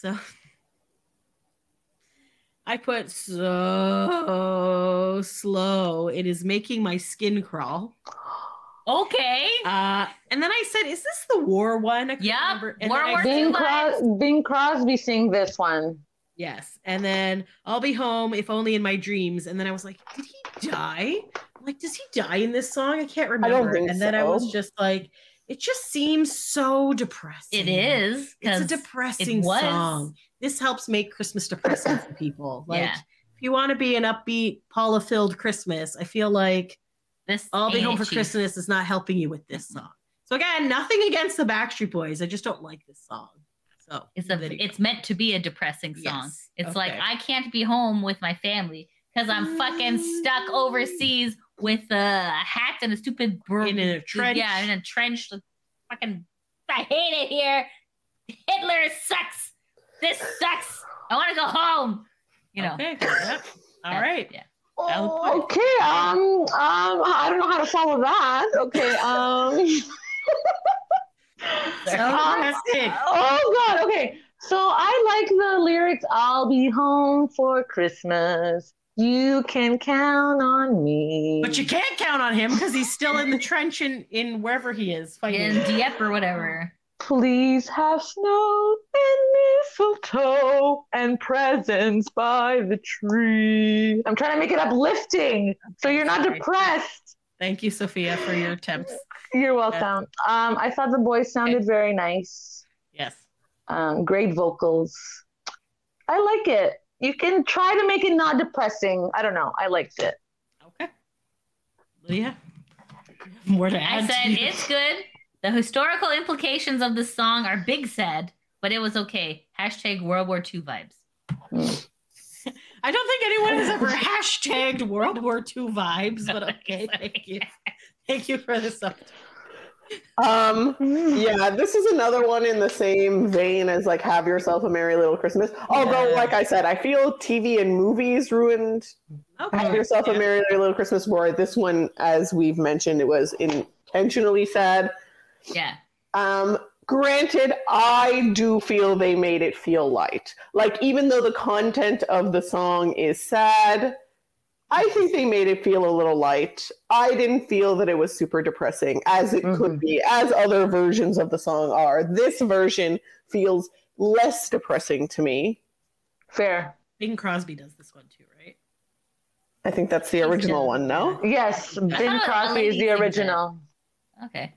so slow. It is making my skin crawl. Okay. And then I said, is this the war one? Yeah. Bing Crosby sang this one. Yes. And then I'll Be Home if Only in My Dreams. And then I was like, did he die? I'm like, does he die in this song? I can't remember. I don't think so. Then I was just like, it just seems so depressing. It is. It's a depressing song. This helps make Christmas depressing for people. Like, if you want to be an upbeat, Paula-filled Christmas, I feel like this I'll Be Home for Christmas is not helping you with this song. So again, nothing against the Backstreet Boys. I just don't like this song. So it's meant to be a depressing song. Yes. It's like, I can't be home with my family because I'm fucking stuck overseas with a hat and a stupid in a trench. Yeah, in a trench. Fucking, I hate it here. Hitler sucks. This sucks. I want to go home. You know. Okay. Yep. All right. Yeah. Oh, okay. I don't know how to follow that. Okay. Oh God. Okay. So I like the lyrics. I'll be home for Christmas. You can count on me. But you can't count on him because he's still in the trench in wherever he is. Fighting. In Dieppe or whatever. Please have snow and mistletoe and presents by the tree. I'm trying to make it uplifting so you're not depressed. Thank you, Sophia, for your attempts. You're welcome. I thought the boys sounded very nice. Yes. Great vocals. I like it. You can try to make it not depressing. I don't know. I liked it. Okay. Lydia? More to add. I said it's good. The historical implications of this song are big sad, but it was okay. Hashtag World War II vibes. I don't think anyone has ever hashtagged World War II vibes, but okay. Thank you. Thank you for this update. This is another one in the same vein as like Have Yourself a Merry Little Christmas, although like I said, I feel TV and movies ruined Have Yourself a Merry Little Christmas more. This one, as we've mentioned, it was intentionally sad. Granted, I do feel they made it feel light, like even though the content of the song is sad, I think they made it feel a little light. I didn't feel that it was super depressing, as it could be, as other versions of the song are. This version feels less depressing to me. Fair. Bing Crosby does this one too, right? I think that's the original one, no? Yes, Bing Crosby is the original. Okay.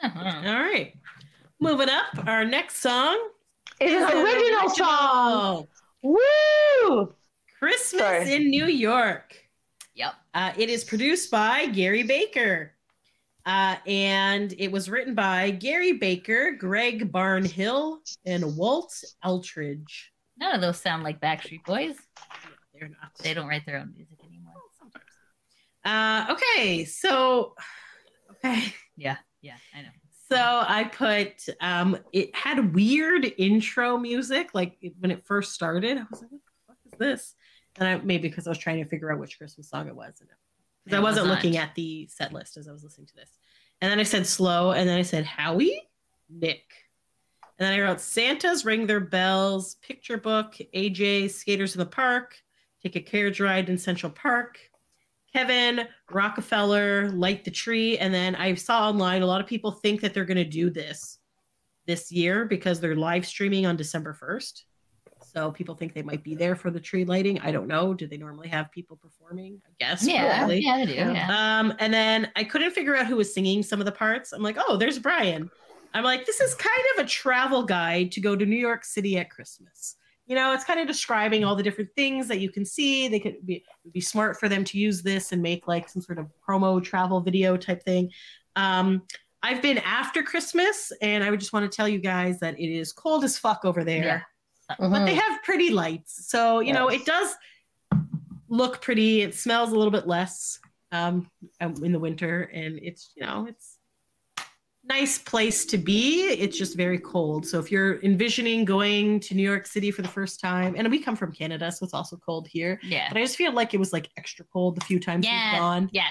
Uh-huh. All right. Moving up, our next song. It is an original song. Woo! Christmas in New York. Yep. It is produced by Gary Baker. And it was written by Gary Baker, Greg Barnhill, and Walt Eltridge. None of those sound like Backstreet Boys. No, they're not. They don't write their own music anymore. Okay. So, okay. Yeah. Yeah, I know. So I put, it had weird intro music, like when it first started. I was like, what the fuck is this? And maybe because I was trying to figure out which Christmas song it was. Because I wasn't looking at the set list as I was listening to this. And then I said slow. And then I said Howie, Nick. And then I wrote Santa's Ring Their Bells, Picture Book, AJ, Skaters in the Park, Take a Carriage Ride in Central Park, Kevin, Rockefeller, Light the Tree. And then I saw online a lot of people think that they're going to do this year because they're live streaming on December 1st. So people think they might be there for the tree lighting. I don't know. Do they normally have people performing? I guess. Yeah, probably. Yeah, they do. Yeah. And then I couldn't figure out who was singing some of the parts. I'm like, oh, there's Brian. I'm like, this is kind of a travel guide to go to New York City at Christmas. You know, it's kind of describing all the different things that you can see. They could be, it would be smart for them to use this and make like some sort of promo travel video type thing. I've been after Christmas, and I would just want to tell you guys that it is cold as fuck over there. Yeah. Mm-hmm. But they have pretty lights. So, you know, it does look pretty. It smells a little bit less in the winter. And it's, you know, it's a nice place to be. It's just very cold. So if you're envisioning going to New York City for the first time, and we come from Canada, so it's also cold here. Yeah. But I just feel like it was like extra cold the few times we've gone. Yeah.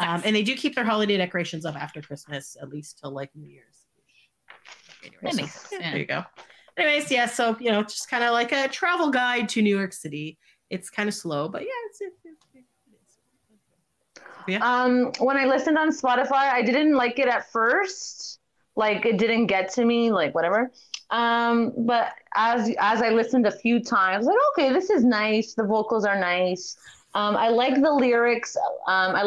And they do keep their holiday decorations up after Christmas, at least till like New Year's. That makes sense. Yeah. There you go. Anyways, yeah, so, you know, just kind of like a travel guide to New York City. It's kind of slow, but yeah, it is. When I listened on Spotify, I didn't like it at first. Like, it didn't get to me, like, whatever. But as I listened a few times, like, okay, this is nice. The vocals are nice. I like the lyrics. I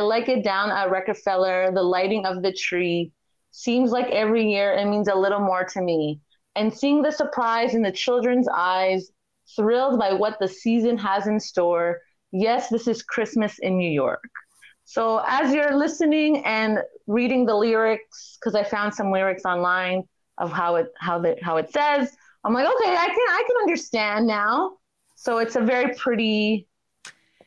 like it down at Rockefeller. The lighting of the tree seems like every year it means a little more to me. And seeing the surprise in the children's eyes, thrilled by what the season has in store. Yes, this is Christmas in New York. So as you're listening and reading the lyrics, because I found some lyrics online of how it says, I'm like, okay, I can understand now. So it's a very pretty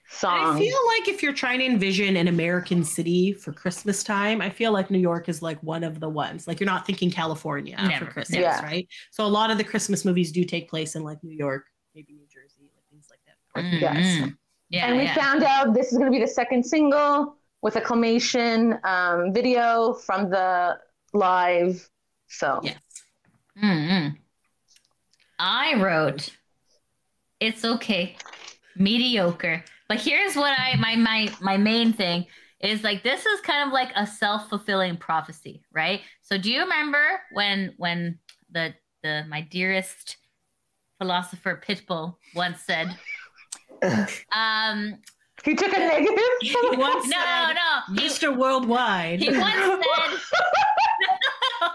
song. I feel like if you're trying to envision an American city for Christmas time, I feel like New York is like one of the ones. Like you're not thinking California for Christmas, right? So a lot of the Christmas movies do take place in like New York, maybe New Jersey, like things like that. Mm-hmm. Yes. Yeah, and we found out this is going to be the second single with acclamation video from the live. So yes. Mm-hmm. I wrote, it's okay. Mediocre. But here's what my main thing is, like, this is kind of like a self-fulfilling prophecy, right? So do you remember when the my dearest philosopher Pitbull once said, he took a negative? He once said, Mr. Worldwide. He once said,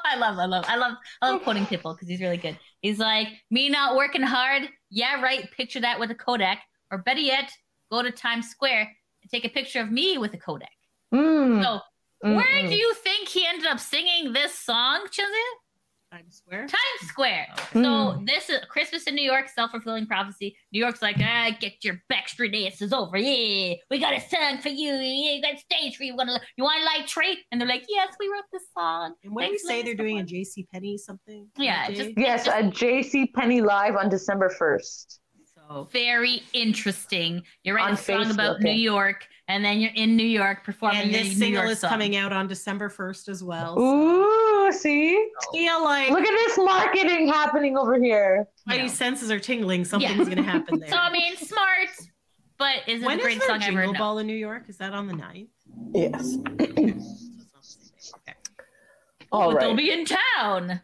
I love quoting Pitbull because he's really good. He's like, me not working hard. Yeah, right. Picture that with a Kodak. Or better yet, go to Times Square and take a picture of me with a Kodak. Mm. So where do you think he ended up singing this song, Cinzia? Times Square. Okay. So this is Christmas in New York, self-fulfilling prophecy. New York's like, get your Backstreet asses over. Yeah, we got a song for you. Yeah, you got stage for you. You want to like Trey? And they're like, yes, we wrote this song. And what do you say they're doing, a JCPenney something? Yeah. Yes, a JCPenney live on December 1st. Very interesting. You're writing a song about New York, and then you're in New York performing. And this single is coming out on December 1st as well. Ooh, see? Feel like, look at this marketing happening over here. My senses are tingling. Something's going to happen there. So, I mean, smart, but is it the greatest song ever? When is there Jingle Ball in New York? Is that on the 9th? Yes. Okay. All right. They'll be in town.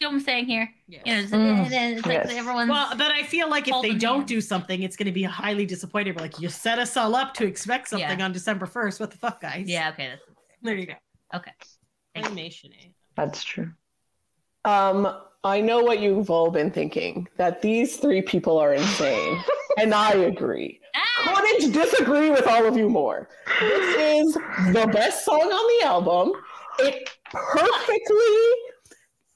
You know what I'm saying here? Yes. You know, it's like everyone's. Well, but I feel like if they don't do something, it's going to be highly disappointing. We're like, you set us all up to expect something on December 1st. What the fuck, guys? Yeah, okay. That's there you go. Okay. Animation. That's true. I know what you've all been thinking, that these three people are insane. And I agree. Couldn't disagree with all of you more. This is the best song on the album. It perfectly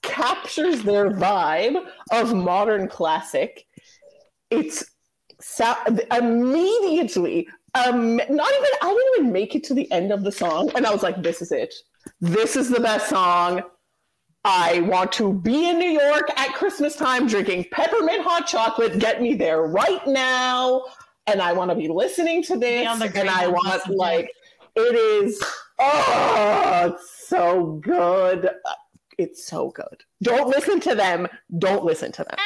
captures their vibe of modern classic. It's immediately I didn't even make it to the end of the song, and I was like, this is it. This is the best song. I want to be in New York at Christmas time drinking peppermint hot chocolate. Get me there right now. And I want to be listening to this. And I want, like, it is, oh, it's so good. It's so good. Don't listen to them. Don't listen to them.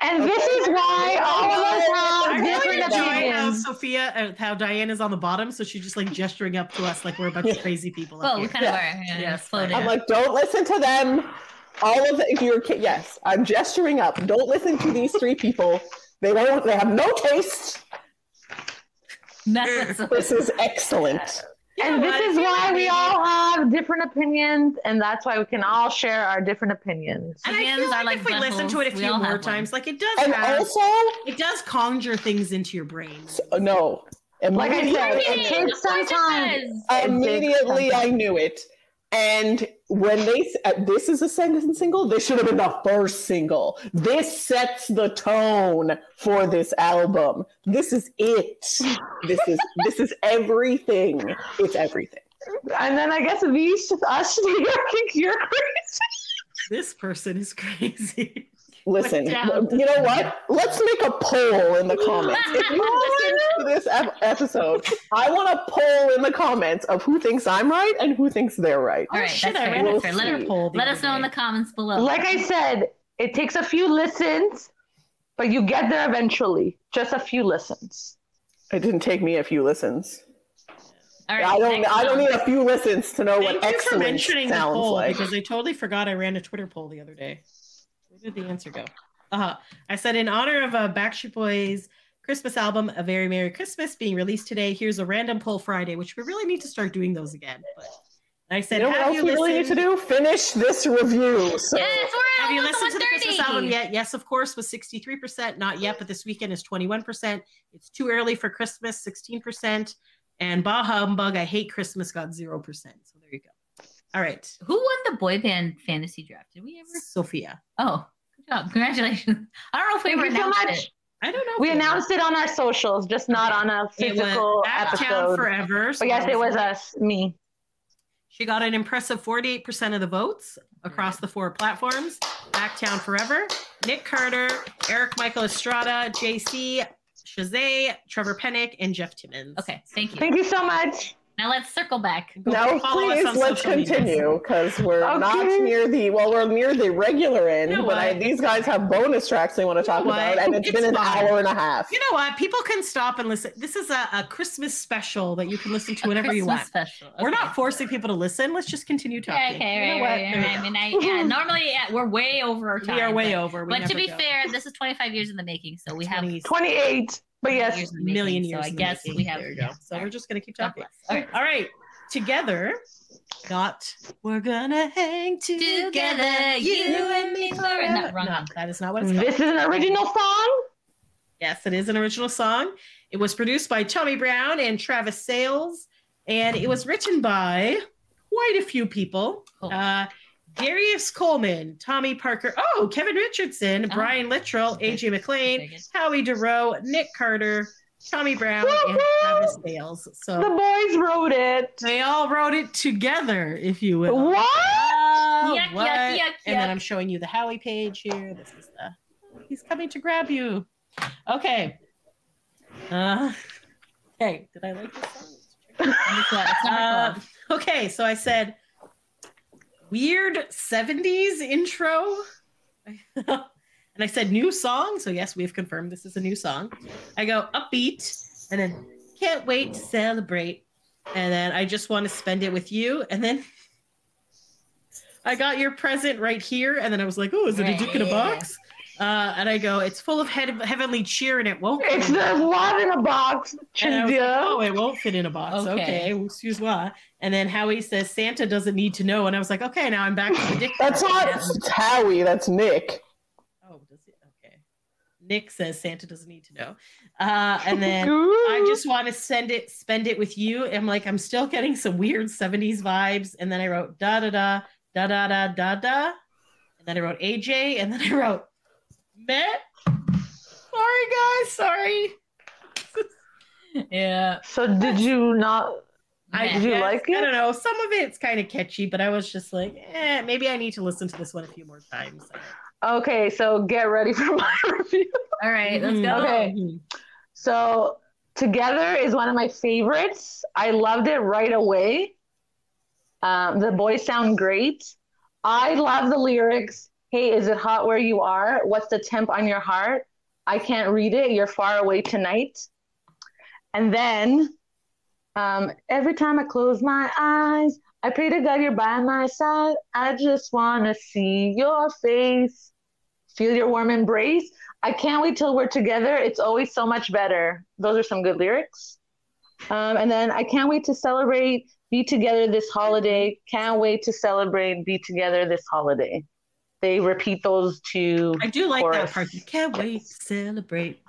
And okay. This is why all of us have different opinions. How Sophia, how Diane is on the bottom, so she's just like gesturing up to us like we're a bunch of crazy people. Well, we kind of are. I'm like, don't listen to them. All of the, your yes, I'm gesturing up. Don't listen to these three people. They have no taste. This is excellent. And this is why we all have different opinions, and that's why we can all share our different opinions. And I feel like if we listen to it a few more times, like it does, and also it does conjure things into your brain. No, like I said, it takes some time. Immediately, I knew it. And when they this is a second single, this should have been the first single. This sets the tone for this album. This is it. This is everything. It's everything. And then I guess these us here, I think you're crazy. This person is crazy. Listen, you know what? Let's make a poll in the comments. If you listen to this episode, I want a poll in the comments of who thinks I'm right and who thinks they're right. All right, that's fair. Let us know in the comments below. Like I said, it takes a few listens, but you get there eventually. Just a few listens. It didn't take me a few listens. All right, I don't need a few listens to know what excellent sounds like. Because I totally forgot I ran a Twitter poll the other day. Where did the answer go? I said, in honor of a Backstreet Boys Christmas album, A Very Merry Christmas, being released today, here's a random poll Friday, which we really need to start doing those again. But I said, you know what else we really need to do? Finish this review. So. Yes, have you listened to the Christmas album yet? Yes, of course, was 63%. Not yet, but this weekend is 21%. It's too early for Christmas, 16%. And bah humbug, I hate Christmas, got 0%. So there you go. All right. Who won the boy band fantasy draft? Did we ever? Sophia. Oh, good job. Congratulations. I don't know if we ever announced it. I don't know. We announced it on our socials, just not on a physical episode. Forever. So but yes, it was us, me. She got an impressive 48% of the votes across the four platforms. Backtown Forever, Nick Carter, Eric Michael Estrada, JC, Shazay, Trevor Pennick, and Jeff Timmons. Okay, thank you. Thank you so much. Now let's circle back. Now please let's continue because we're not near the we're near the regular end, you know, but these guys have bonus tracks they want to talk about, and it's been an hour and a half. You know what? People can stop and listen. This is a Christmas special that you can listen to whenever you want. Special. Okay. We're not forcing people to listen. Let's just continue talking. Okay, right. I mean, normally we're way over our time. We are way over. But to be fair, this is 25 years in the making, so we have 28. But yes, years million making, years. So I guess we have. There you go. So we're just gonna keep talking. All right. Together, we're gonna hang together, you and me forever. No, that is not what it's called. This is an original song. Yes, it is an original song. It was produced by Tommy Brown and Travis Sayles, and it was written by quite a few people. Cool. Darius Coleman, Tommy Parker, Kevin Richardson, Brian Littrell, AJ McLean, Howie DeRoe, Nick Carter, Tommy Brown, and Travis Sayles. So the boys wrote it. They all wrote it together, if you will. What? Yuck. And then I'm showing you the Howie page here. This is he's coming to grab you. Okay. Hey, did I like this song? Okay, so I said weird 70s intro. And I said new song. So yes, we've confirmed this is a new song. I go upbeat and then can't wait to celebrate. And then I just want to spend it with you. And then I got your present right here. And then I was like, is it a dick in a box? And I go, it's full of heavenly cheer and it won't fit. It's a lot in a box. And like, it won't fit in a box. Okay. Excuse moi. And then Howie says, Santa doesn't need to know. And I was like, okay, now I'm back to the dick. That's not Howie. That's Nick. Oh, does it? Okay. Nick says Santa doesn't need to know. And then I just want to spend it with you. And I'm like, I'm still getting some weird 70s vibes. And then I wrote da-da-da, da-da-da, da-da. And then I wrote AJ. And then I wrote Matt? Sorry guys. Yeah. So did you not Did you like it? I don't know. Some of it's kind of catchy, but I was just like, maybe I need to listen to this one a few more times. Okay, so get ready for my review. All right, let's go. Okay, so Together is one of my favorites. I loved it right away. The boys sound great. I love the lyrics. Hey, is it hot where you are? What's the temp on your heart? I can't read it. You're far away tonight. And then every time I close my eyes, I pray to God you're by my side. I just want to see your face. Feel your warm embrace. I can't wait till we're together. It's always so much better. Those are some good lyrics. And then I can't wait to celebrate, be together this holiday. Can't wait to celebrate, be together this holiday. They repeat those two. I do like chorus. That part. You can't wait to celebrate.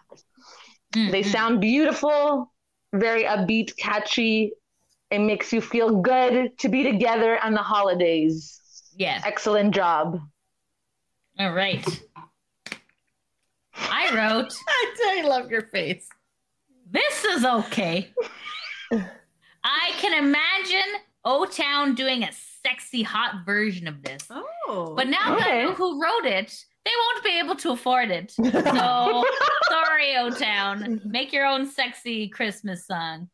Mm-hmm. They sound beautiful, very upbeat, catchy. It makes you feel good to be together on the holidays. Yes. Excellent job. All right. I wrote. I love your face. This is okay. I can imagine O Town doing a sexy, hot version of this. Oh. But now that I know who wrote it, they won't be able to afford it. So sorry, O Town. Make your own sexy Christmas song.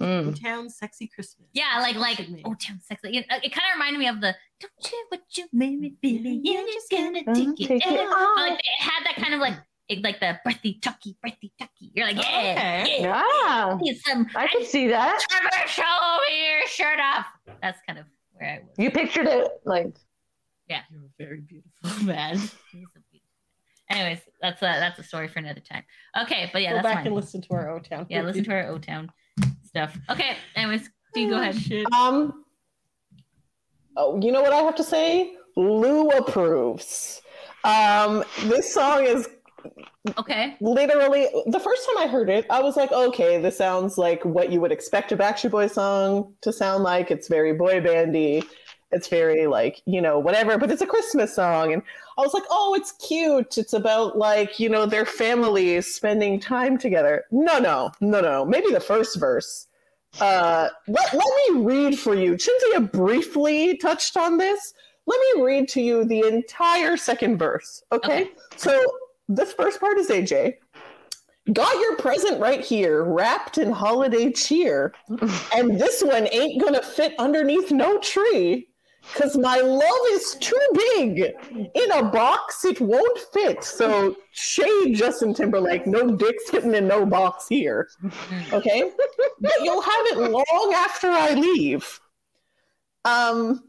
Mm. O Town sexy Christmas. Yeah, like O Town sexy. It kind of reminded me of the "Don't you what you made me baby, you're just gonna take it off." Like it had that kind of like the breathy tucky. You're like, yeah. I could see that. Trevor, show me your shirt off. That's kind of where I was. You pictured it like. Yeah, you're a very beautiful man. Anyways, that's a story for another time. Okay, but yeah, go that's back mine. And listen to our O Town. Yeah, listen to our O Town. Stuff. Okay, anyways, you go ahead. You know what I have to say? Lou approves. This song is okay. Literally, the first time I heard it, I was like, okay, this sounds like what you would expect a Backstreet Boys song to sound like. It's very boy bandy. It's very like, you know, whatever, but it's a Christmas song. And I was like, oh, it's cute. It's about like, you know, their families spending time together. No. Maybe the first verse. Let me read for you. Cinzia briefly touched on this. Let me read to you the entire second verse. Okay. So this first part is AJ. Got your present right here, wrapped in holiday cheer. And this one ain't gonna fit underneath no tree. 'Cause my love is too big. In a box, it won't fit. So, shade Justin Timberlake, no dick's fitting in no box here. Okay? But you'll have it long after I leave. And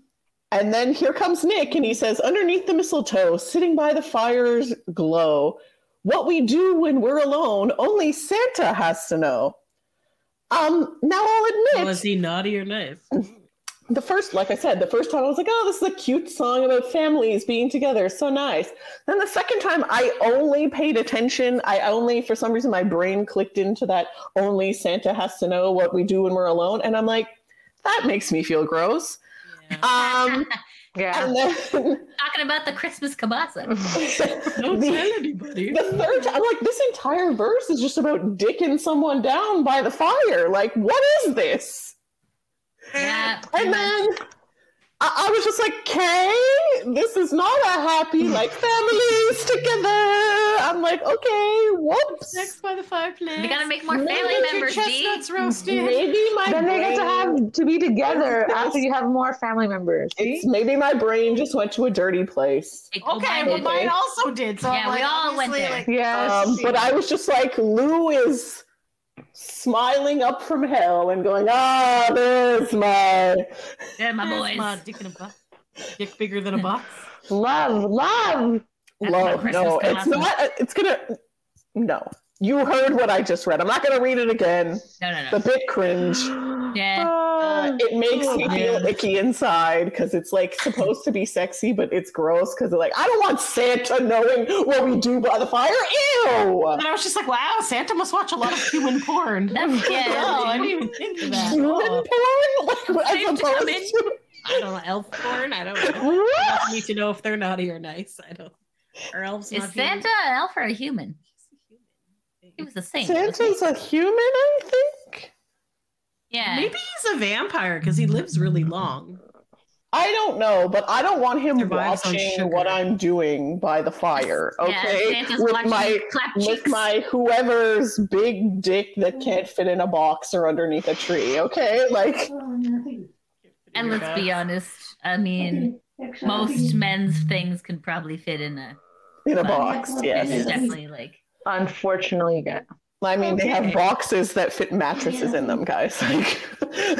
then here comes Nick, and he says, underneath the mistletoe, sitting by the fire's glow, what we do when we're alone, only Santa has to know. Now I'll admit... Was he naughty or nice? The first time I was like, oh, this is a cute song about families being together. So nice. Then the second time I only paid attention. For some reason, my brain clicked into that only Santa has to know what we do when we're alone. And I'm like, that makes me feel gross. Yeah. Yeah. And then, talking about the Christmas kielbasa. Don't tell anybody. The third time, I'm like, this entire verse is just about dicking someone down by the fire. Like, what is this? Yeah. And then I was just like, okay, this is not a happy, like, families together. I'm like, okay, whoops. Next by the fireplace. We gotta make more family members, chestnuts roasted. Maybe my then brain... they get to have to be together after you have more family members. Maybe my brain just went to a dirty place. Okay, mine also did. So yeah, we all went there. But I was just like, Lou is... smiling up from hell and going, ah, oh, there's my boys. My dick in a box. Dick bigger than a box. Love. No, it's not. It's gonna. No, you heard what I just read. I'm not gonna read it again. No. It's a bit cringe. Yeah. It makes me feel icky inside because it's like supposed to be sexy, but it's gross because like I don't want Santa knowing what we do by the fire. Ew! And I was just like, wow, Santa must watch a lot of human porn. I didn't even think of that. Human porn? I don't know, elf porn. I don't know. I need to know if they're naughty or nice. I don't. Are elves not human? Is Santa an elf or a human? He was a saint. Santa's a human, I think. Yeah. Maybe he's a vampire because he lives really long. I don't know, but I don't want him watching what I'm doing by the fire, okay? Yeah, with my whoever's big dick that can't fit in a box or underneath a tree, okay? Like, and let's be honest, I mean, most men's things can probably fit in a box. Yes, definitely. Like, unfortunately, yeah. I mean, they have boxes that fit mattresses in them, guys. Like,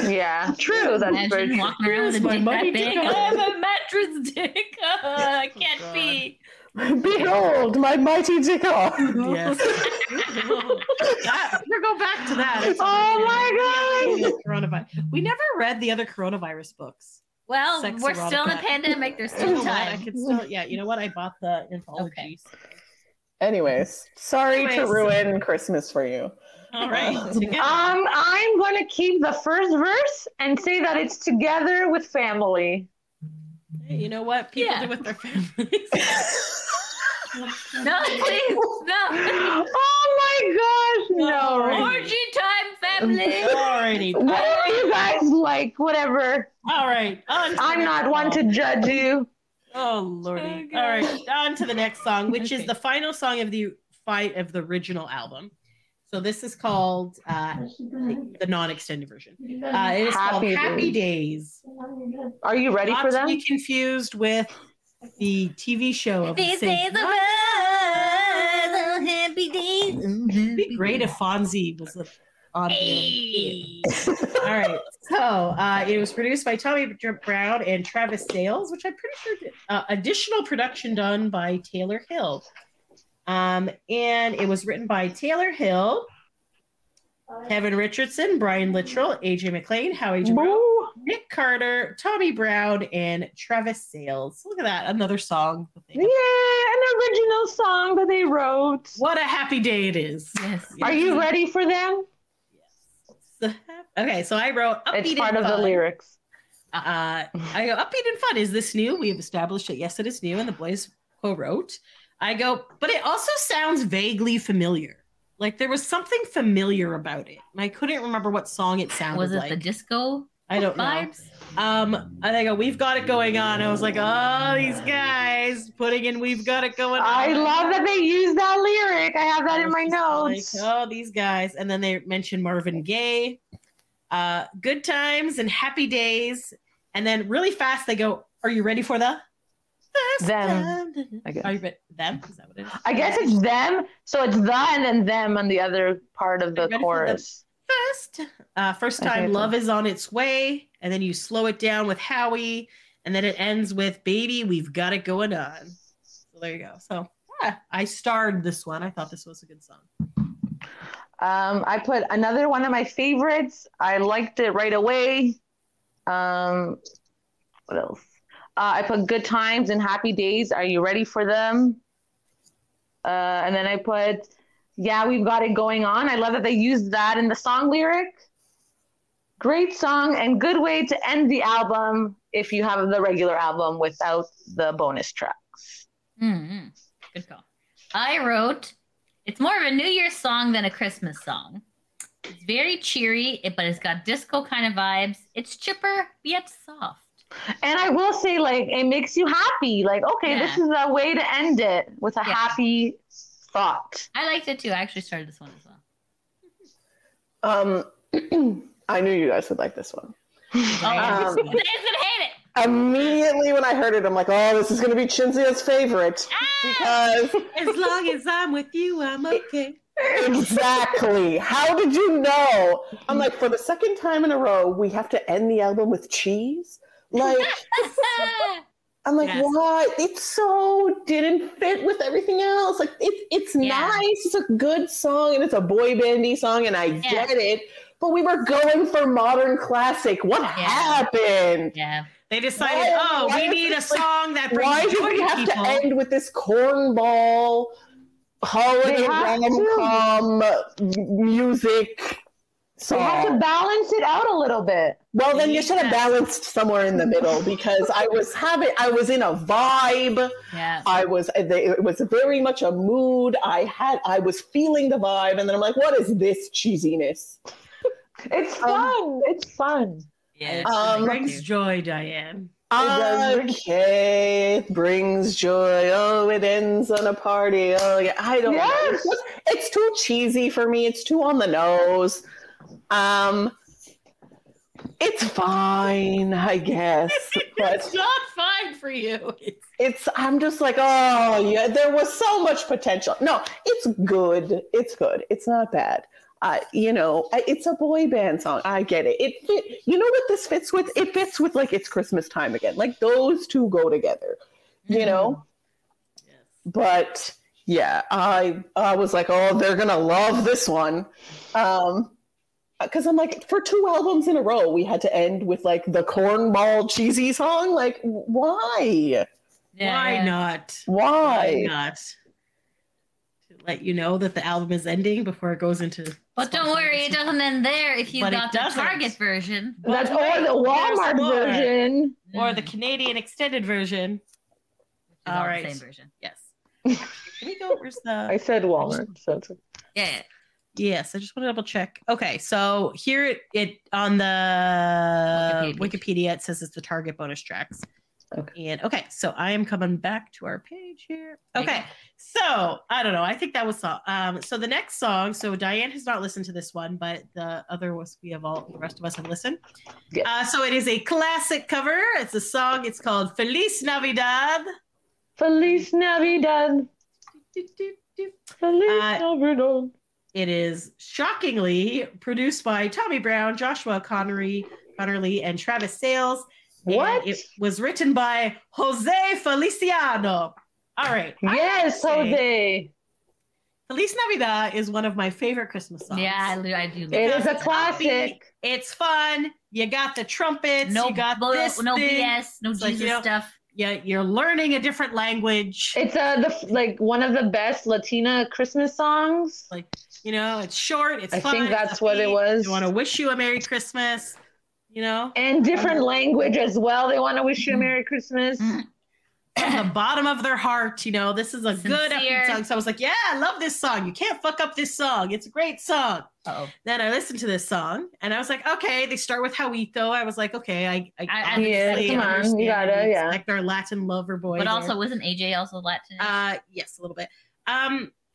yeah, true. That's very true. Here's my money dick. I have a mattress dick. I can't be. Behold, my mighty dick. Yes. We'll go back to that. It's my God. We never read the other coronavirus books. Well, we're still in a pandemic. There's still time. You know what? I bought the anthology. Okay. Anyways, sorry to ruin Christmas for you. All right. I'm going to keep the first verse and say that it's together with family. Hey, you know what? People do with their families. No, please, no. Oh, my gosh, no. Orgy time, family. Alrighty. What are you guys like? Whatever. All right. I'm not one to judge you. Oh, Lordy. Oh, all right, on to the next song, which is the final song of the original album. So this is called the non-extended version. It is called Happy Days. Are you ready for them? Not to be confused with the TV show of the same. Happy Days. It'd be great if Fonzie was on the All right. So it was produced by Tommy Brown and Travis Sayles, which I'm pretty sure did additional production done by Taylor Hill. And it was written by Taylor Hill, Kevin Richardson, Brian Littrell, AJ McLean, Howie D, Nick Carter, Tommy Brown, and Travis Sayles. Look at that. Another song. Yeah, an original song that they wrote. What a happy day it is. Yes. Are you ready for them? Okay, so I wrote upbeat and fun. It's part of the lyrics. I go, upbeat and fun. Is this new? We have established that yes, it is new, and the boys co-wrote. I go, but it also sounds vaguely familiar. Like there was something familiar about it, and I couldn't remember what song it sounded like. Was it the disco? I don't vibes? Know. And I go, we've got it going on. I was like, oh, these guys putting in, we've got it going on. I love that they used that lyric. I have that in my notes. Like, oh, these guys. And then they mentioned Marvin Gaye, good times and happy days. And then really fast, they go, are you ready for the? Them. I guess. Are you ready? Them? Is that what it is? I guess it's them. So it's the and then them on the other part of the chorus. First time love is on its way, and then you slow it down with Howie, and then it ends with baby, we've got it going on. So there you go. So yeah, I starred this one. I thought this was a good song. I put another one of my favorites. I liked it right away. What else? I put good times and happy days. Are you ready for them? And then I put yeah, we've got it going on. I love that they used that in the song lyric. Great song and good way to end the album if you have the regular album without the bonus tracks. Mm-hmm. Good call. I wrote, it's more of a New Year's song than a Christmas song. It's very cheery, but it's got disco kind of vibes. It's chipper, yet soft. And I will say, like, it makes you happy. Like, okay, This is a way to end it with a happy thought. I liked it too. I actually started this one as well. I knew you guys would like this one. I hate it. Immediately when I heard it, I'm like, oh, this is going to be Cinzia's favorite. Because as long as I'm with you, I'm okay. Exactly. How did you know? I'm like, for the second time in a row, we have to end the album with cheese? Like... I'm like, why? It so didn't fit with everything else. Like, it's nice. It's a good song, and it's a boy bandy song, and I get it. But we were going for modern classic. What happened? Yeah. They decided, we need a song that brings joy to people. Why do we have to end with this cornball holiday rom-com music? So you have to balance it out a little bit. Well, then you should have balanced somewhere in the middle because I was in a vibe. Yeah. It was very much a mood. I was feeling the vibe, and then I'm like, what is this cheesiness? It's fun. It's fun. Yes. It brings joy, Diane. It brings joy. Oh, it ends on a party. Oh, yeah. I don't know. It's too cheesy for me. It's too on the nose. It's fine, I guess. It's not fine for you. I'm just like, oh, yeah, there was so much potential. No, it's good. It's good. It's not bad. It's a boy band song. I get it. You know what this fits with? It fits with like It's Christmas Time Again. Like those two go together, you know? Yes. But yeah, I was like, oh, they're going to love this one. Because I'm like, for two albums in a row, we had to end with like the cornball cheesy song. Like, why? Yeah. Why not? Why not? To let you know that the album is ending before it goes into. But don't worry, it doesn't end there if you got the Target version. That's or the Walmart version. Or the Canadian extended version. All right. The same version. Yes. Can we go? Where's the. I said Walmart. So it's... Yeah. Yes, I just want to double check. Okay, so here it on the Wikipedia, it says it's the Target bonus tracks. Okay. And so I am coming back to our page here. Okay, so I don't know. I think that was so the next song. So Diane has not listened to this one, but the other ones the rest of us have listened. Yes. So it is a classic cover. It's a song. It's called Feliz Navidad. Feliz Navidad. Feliz Navidad. It is shockingly produced by Tommy Brown, Josh Connerly, and Travis Sayles. What? It was written by Jose Feliciano. All right. Yes, Jose. Feliz Navidad is one of my favorite Christmas songs. Yeah, I do. It is a classic. Happy. It's fun. You got the trumpets. No, you got this no thing. BS. No Jesus stuff. Yeah, you're learning a different language. It's like one of the best Latina Christmas songs. Like, it's short, it's fun. I think that's what it was. They want to wish you a Merry Christmas, And different language as well. They want to wish you a Merry Christmas. From the bottom of their heart, this is a good upbeat song. So I was like, yeah, I love this song. You can't fuck up this song. It's a great song. Uh-oh. Then I listened to this song, and I was like, okay, they start with Howito. I was like, okay, I understand like their Latin lover boy. But also, wasn't AJ also Latin? Yes, a little bit.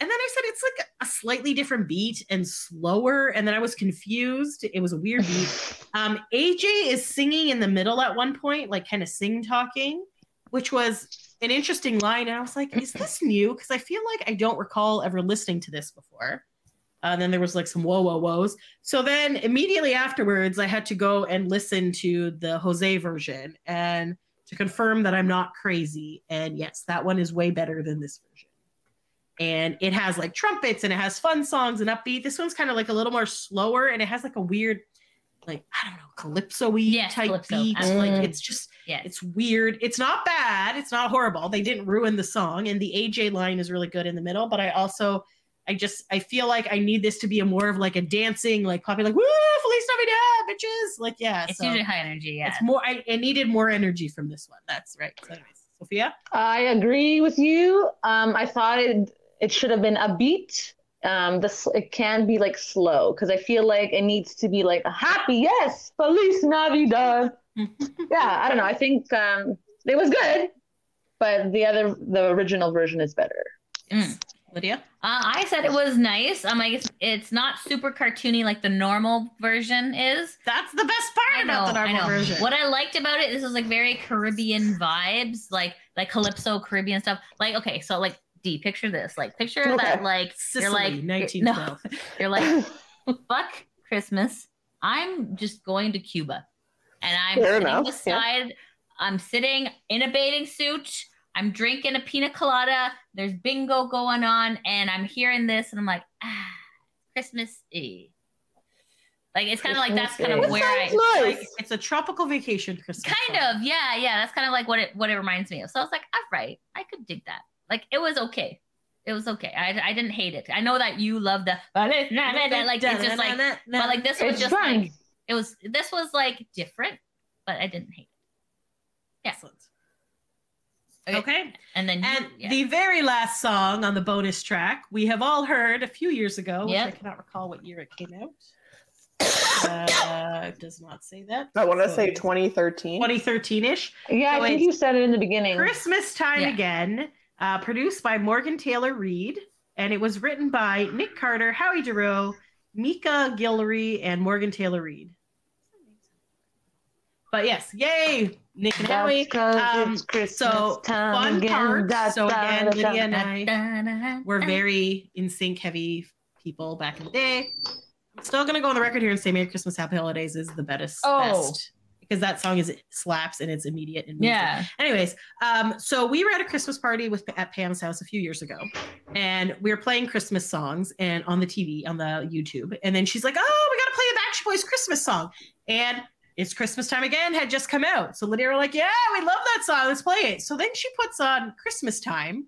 And then I said, it's like a slightly different beat and slower. And then I was confused. It was a weird beat. AJ is singing in the middle at one point, like kind of sing-talking, which was an interesting line. And I was like, is this new? Because I feel like I don't recall ever listening to this before. And then there was like some whoa, whoa, whoas. So then immediately afterwards, I had to go and listen to the Jose version and to confirm that I'm not crazy. And yes, that one is way better than this version. And it has like trumpets and it has fun songs and upbeat. This one's kind of like a little more slower and it has like a weird, like, I don't know, calypso-y type beat. Like, it's just, it's weird. It's not bad. It's not horrible. They didn't ruin the song. And the AJ line is really good in the middle, but I feel like I need this to be a more of like a dancing, like poppy, like, woo, Feliz Navidad, bitches. Like, yeah. It's usually high energy, yeah. It's more, I needed more energy from this one. That's right. So anyways, Sophia? I agree with you. I thought it should have been a beat. It can be like slow because I feel like it needs to be like a happy, yes, Feliz Navidad. Yeah, I don't know. I think it was good, but the original version is better. Yes. Lydia? I said it was nice. I guess it's not super cartoony like the normal version is. That's the best part about the normal version. What I liked about it, this is like very Caribbean vibes, like Calypso, Caribbean stuff. Like, okay, so like D, picture this. Like, picture that like Sicily, you're like 1912. You're like, fuck Christmas. I'm just going to Cuba. And I'm sitting beside, I'm sitting in a bathing suit. I'm drinking a pina colada. There's bingo going on, and I'm hearing this, and I'm like, Christmas Eve. Like it's kind of like that's kind of where I. Like, it's a tropical vacation Christmas. Kind of, yeah. That's kind of like what it reminds me of. So I was like, all right, I could dig that. Like it was okay. It was okay. I didn't hate it. I know that you love the like it's just like, but like this was just like this was like different, but I didn't hate it. Yeah. Excellent. Okay. And then the very last song on the bonus track we have all heard a few years ago, which I cannot recall what year it came out. It does not say that. I want to say 2013. 2013-ish. Yeah, so I think you said it in the beginning. Christmas Time Again, produced by Morgan Taylor Reed, and it was written by Nick Carter, Howie Giroux, Mika Guillory, and Morgan Taylor Reed. But yes, yay, Nick and Howie. So fun part. So again, Lydia and I were very NSYNC heavy people back in the day. I'm still going to go on the record here and say Merry Christmas, Happy Holidays is the best. Because that song is slaps and it's immediate. And anyways, so we were at a Christmas party at Pam's house a few years ago, and we were playing Christmas songs and on the TV, on the YouTube. And then she's like, oh, we got to play the Backstreet Boys Christmas song. And It's Christmas Time Again had just come out. So Lydia were like, yeah, we love that song. Let's play it. So then she puts on Christmas Time.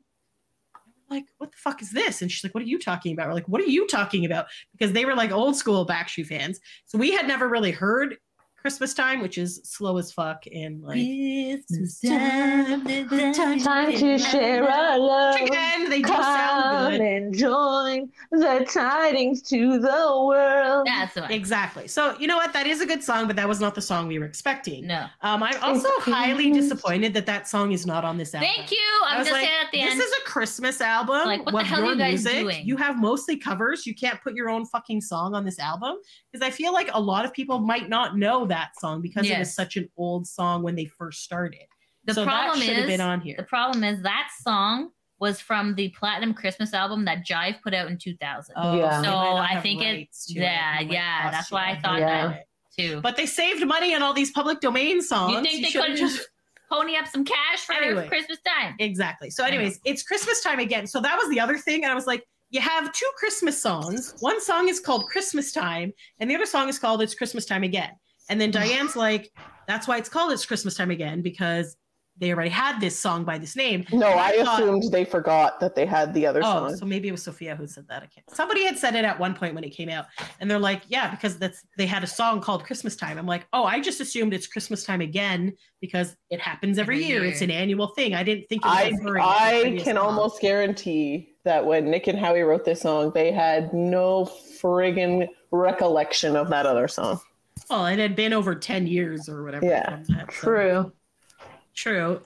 I'm like, what the fuck is this? And she's like, what are you talking about? We're like, what are you talking about? Because they were like old school Backstreet fans. So we had never really heard Christmas Time, which is slow as fuck. And like, Christmas time to share our love. Again, they do sound good. And join the tidings to the world. That's the one. Exactly. So, you know what? That is a good song, but that was not the song we were expecting. No. I'm also highly disappointed that song is not on this album. Thank you. I'm just like, saying at the end. This is a Christmas album. Like, what the hell are you guys doing? You have mostly covers. You can't put your own fucking song on this album. Because I feel like a lot of people might not know that song because it was such an old song when they first started. So that should have been on here. The problem is that song was from the Platinum Christmas album that Jive put out in 2000. Oh, yeah. So I think it's that's why I thought that too. But they saved money on all these public domain songs. You think they couldn't just pony up some cash for Christmas Time? Exactly. So anyways, it's Christmas Time Again. So that was the other thing, and I was like, you have two Christmas songs. One song is called Christmas Time, and the other song is called It's Christmas Time Again. And then Diane's like, that's why it's called It's Christmas Time Again, because they already had this song by this name. No, I assumed they forgot that they had the other song. So maybe it was Sophia who said that. Somebody had said it at one point when it came out. And they're like, yeah, because they had a song called Christmas Time. I'm like, oh, I just assumed it's Christmas Time Again because it happens every year. It's an annual thing. I didn't think it was I can almost guarantee that when Nick and Howie wrote this song, they had no friggin' recollection of that other song. Well, it had been over 10 years or whatever. Yeah, true.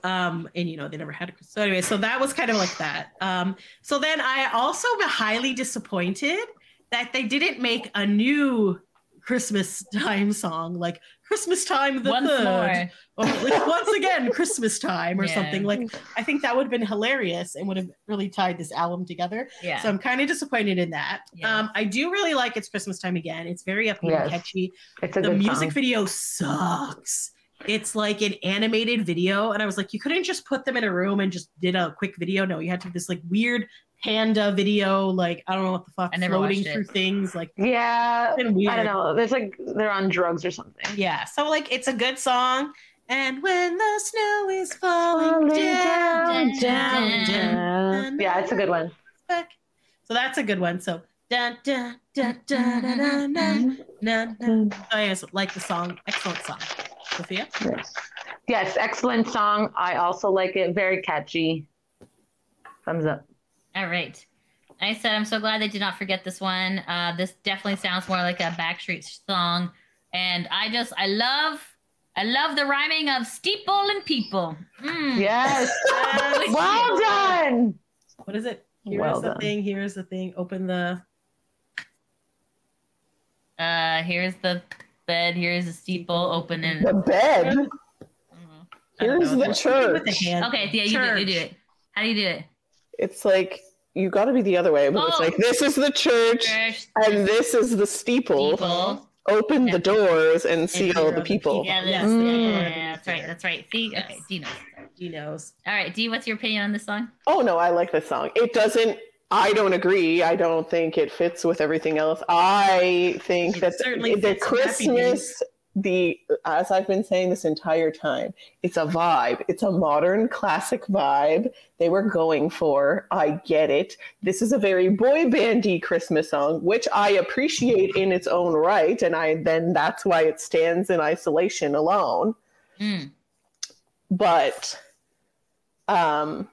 And, you know, they never had a Christmas. So anyway, so that was kind of like that. So then I also was highly disappointed that they didn't make a new Christmas Time song, like Christmas Time the Third. Or like, once again, Christmas Time or something. Like, I think that would have been hilarious and would have really tied this album together. Yeah. So I'm kind of disappointed in that. Yeah. I do really like It's Christmas Time Again. It's very upbeat and catchy. The music video sucks. It's like an animated video. And I was like, you couldn't just put them in a room and just did a quick video. No, you had to have this like weird panda video, like I don't know what the fuck, floating through things, like been weird. I don't know. There's like they're on drugs or something. Yeah, so like it's a good song. And when the snow is falling down. Yeah, it's a good one. So that's a good one. So I like the song. Excellent song, Sophia. Yes, excellent song. I also like it. Very catchy. Thumbs up. All right. I said, I'm so glad they did not forget this one. This definitely sounds more like a Backstreet song. And I love the rhyming of steeple and people. Yes. Well done. What is it? Here's the thing. Open the. Here's the bed. Here's the steeple. Open it. The bed? Here's the church. Okay. Yeah, you do it. How do you do it? It's like, you got to be the other way, but it's like, this is the church and this is the steeple. Open the doors and see all the people. Yeah, that's right. See, okay, D knows. All right, D, what's your opinion on this song? Oh, no, I like this song. I don't agree. I don't think it fits with everything else. I think that the Christmas... as I've been saying this entire time, it's a vibe. It's a modern classic vibe they were going for. I get it. This is a very boy bandy Christmas song, which I appreciate in its own right, and that's why it stands in isolation alone. But I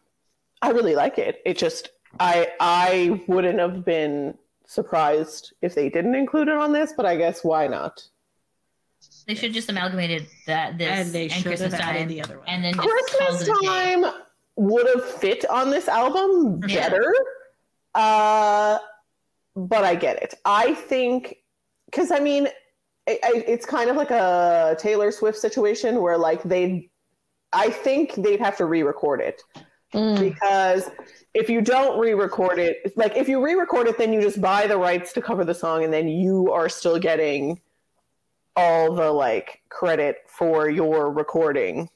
really like it. It just I wouldn't have been surprised if they didn't include it on this, but I guess why not? They should just amalgamated that this and, they and Christmas Time, the other one. And then just Christmas Time would have fit on this album better. Yeah. But I get it. I think because I mean, it's kind of like a Taylor Swift situation where like I think they'd have to re-record it. Because if you don't re-record it, like if you re-record it, then you just buy the rights to cover the song, and then you are still getting all the like credit for your recording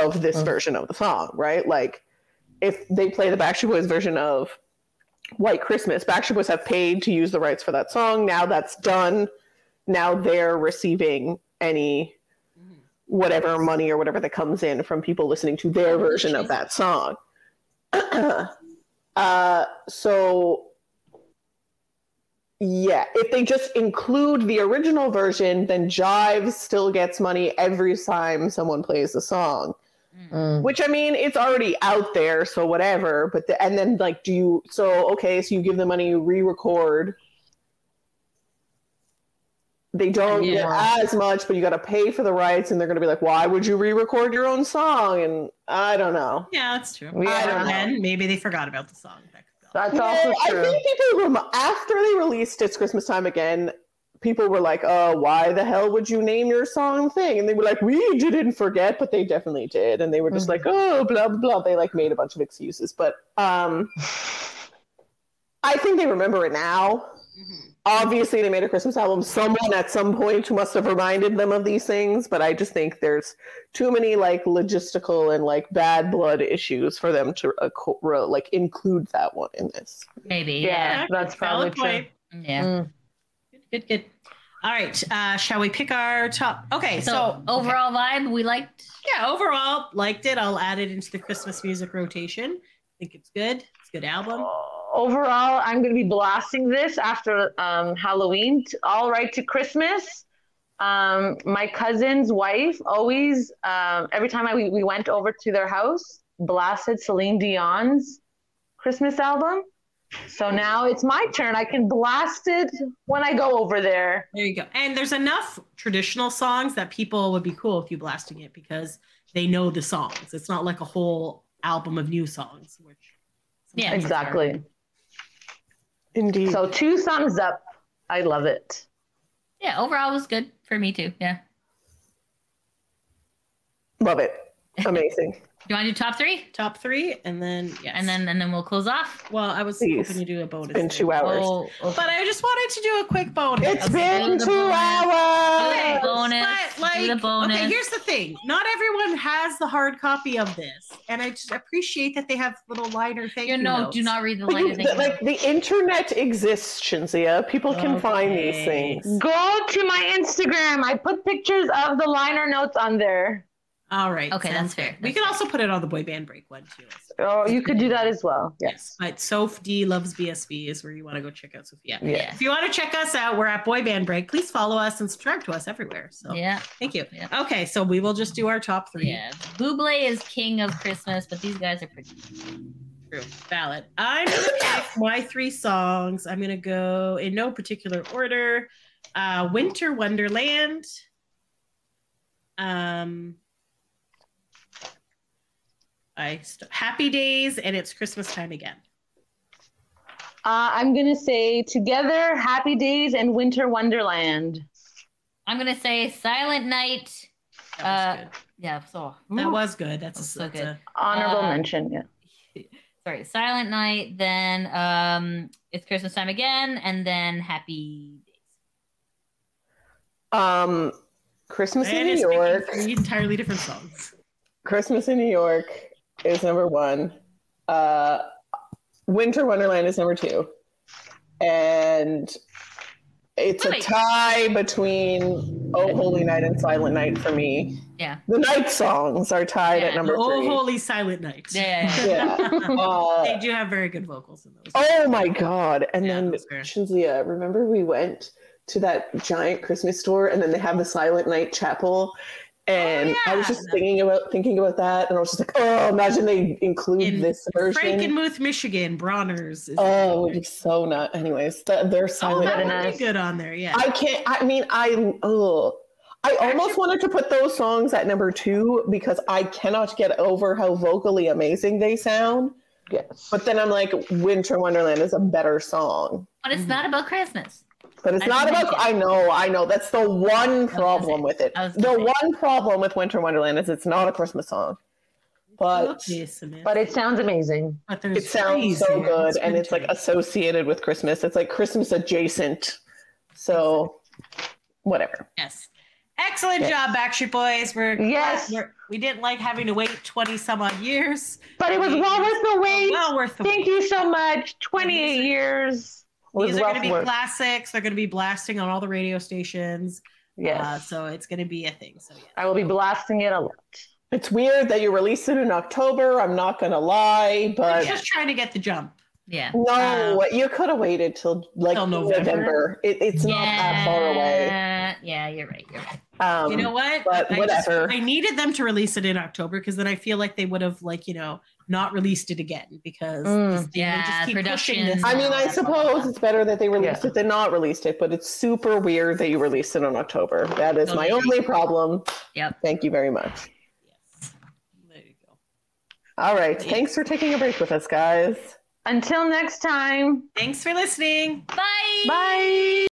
of this version of the song, right? Like if they play the Backstreet Boys version of White Christmas, Backstreet Boys have paid to use the rights for that song. Now that's done. Now they're receiving any whatever money or whatever that comes in from people listening to their version of that song. So yeah, if they just include the original version, then Jive still gets money every time someone plays the song, which I mean, it's already out there, so whatever, but and then like, so you give them money, you re-record. They don't get as much, but you got to pay for the rights, and they're going to be like, why would you re-record your own song? And I don't know. Yeah, that's true. I don't know. Maybe they forgot about the song. That's also true. I think people, after they released It's Christmas Time Again, people were like, oh, why the hell would you name your song thing? And they were like, we didn't forget, but they definitely did. And they were just like, oh, blah, blah. They like made a bunch of excuses. But I think they remember it now. Obviously, they made a Christmas album. Someone at some point must have reminded them of these things, but I just think there's too many like logistical and like bad blood issues for them to like include that one in this. Maybe, yeah that's probably true. Yeah, good. All right, shall we pick our top? Okay, so overall vibe, we liked. Yeah, overall liked it. I'll add it into the Christmas music rotation. I think it's good. It's a good album. Overall, I'm going to be blasting this after Halloween, all right to Christmas. My cousin's wife always, every time we went over to their house, blasted Celine Dion's Christmas album. So now it's my turn. I can blast it when I go over there. There you go. And there's enough traditional songs that people would be cool if you blasting it because they know the songs. It's not like a whole album of new songs, which yeah, exactly. Indeed. So 2 thumbs up. I love it. Yeah, overall it was good for me too. Yeah. Love it. Amazing. You want to do top 3? Top 3 and then yes. And then we'll close off. Well, I was hoping to do a bonus. It's been 2 hours. Oh, okay. But I just wanted to do a quick bonus. It's been 2 hours. Okay, bonus. But, like, do the bonus. Okay, here's the thing. Not everyone has the hard copy of this. And I just appreciate that they have little liner thank you notes. No, do not read the liner thank you. Like the internet exists, Cinzia. People can find these things. Go to my Instagram. I put pictures of the liner notes on there. All right. Okay, that's fair. We can also put it on the boy band break one too. Oh, you could do that as well. Yes. But Soph D Loves BSB is where you want to go check out Sophia. Yeah. If you want to check us out, we're at Boy Band Break. Please follow us and subscribe to us everywhere. So yeah. Thank you. Yeah. Okay, so we will just do our top 3. Yeah. Bublé is king of Christmas, but these guys are pretty true. Valid. I'm gonna pick my 3 songs. I'm gonna go in no particular order. Winter Wonderland. Happy Days and It's Christmas Time Again. I'm going to say together Happy Days and Winter Wonderland. I'm going to say Silent Night. That was good. Yeah, so that was good. That's good. Honorable mention, yeah. Sorry, Silent Night, then It's Christmas Time Again, and then Happy Days. Christmas in New York. 3 entirely different songs. Christmas in New York is number 1. Winter Wonderland is number 2. And it's a tie between Oh Holy Night and Silent Night for me. Yeah. The night songs are tied at number 3. Oh Holy Silent Night. Yeah. They do have very good vocals in those. Oh my God. And then Cinzia, remember we went to that giant Christmas store and then they have the Silent Night Chapel And I was just thinking about that, and I was just like, oh, imagine they include this version. Frankenmuth, Michigan, Bronner's. Oh, it would be so nuts. Anyways, they're silent. Oh, that would be good on there, yeah. I almost wanted to put those songs at number 2 because I cannot get over how vocally amazing they sound. Yes. But then I'm like, Winter Wonderland is a better song. But it's not about Christmas. But it's not about... I know. That's the one problem with it. One problem with Winter Wonderland is it's not a Christmas song. But it sounds amazing. It sounds so good. And it's like associated with Christmas. It's like Christmas adjacent. So whatever. Yes. Excellent job, Backstreet Boys. We didn't like having to wait 20 some odd years. But it was well worth the wait. Thank you so much. 28 years. These are going to be classics. They're going to be blasting on all the radio stations. Yes. So it's going to be a thing. So yeah. I will be blasting it a lot. It's weird that you released it in October. I'm not going to lie, but I'm just trying to get the jump. Yeah. No, you could have waited till November. It's not that far away. Yeah, you're right. You know what? But whatever. I needed them to release it in October because then I feel like they would have not released it again because they just keep pushing this. I mean, I suppose it's better that they released it than not released it, but it's super weird that you released it in October. That is my only problem. Yep. Thank you very much. Yes. There you go. All right. Yeah. Thanks for taking a break with us, guys. Until next time. Thanks for listening. Bye. Bye.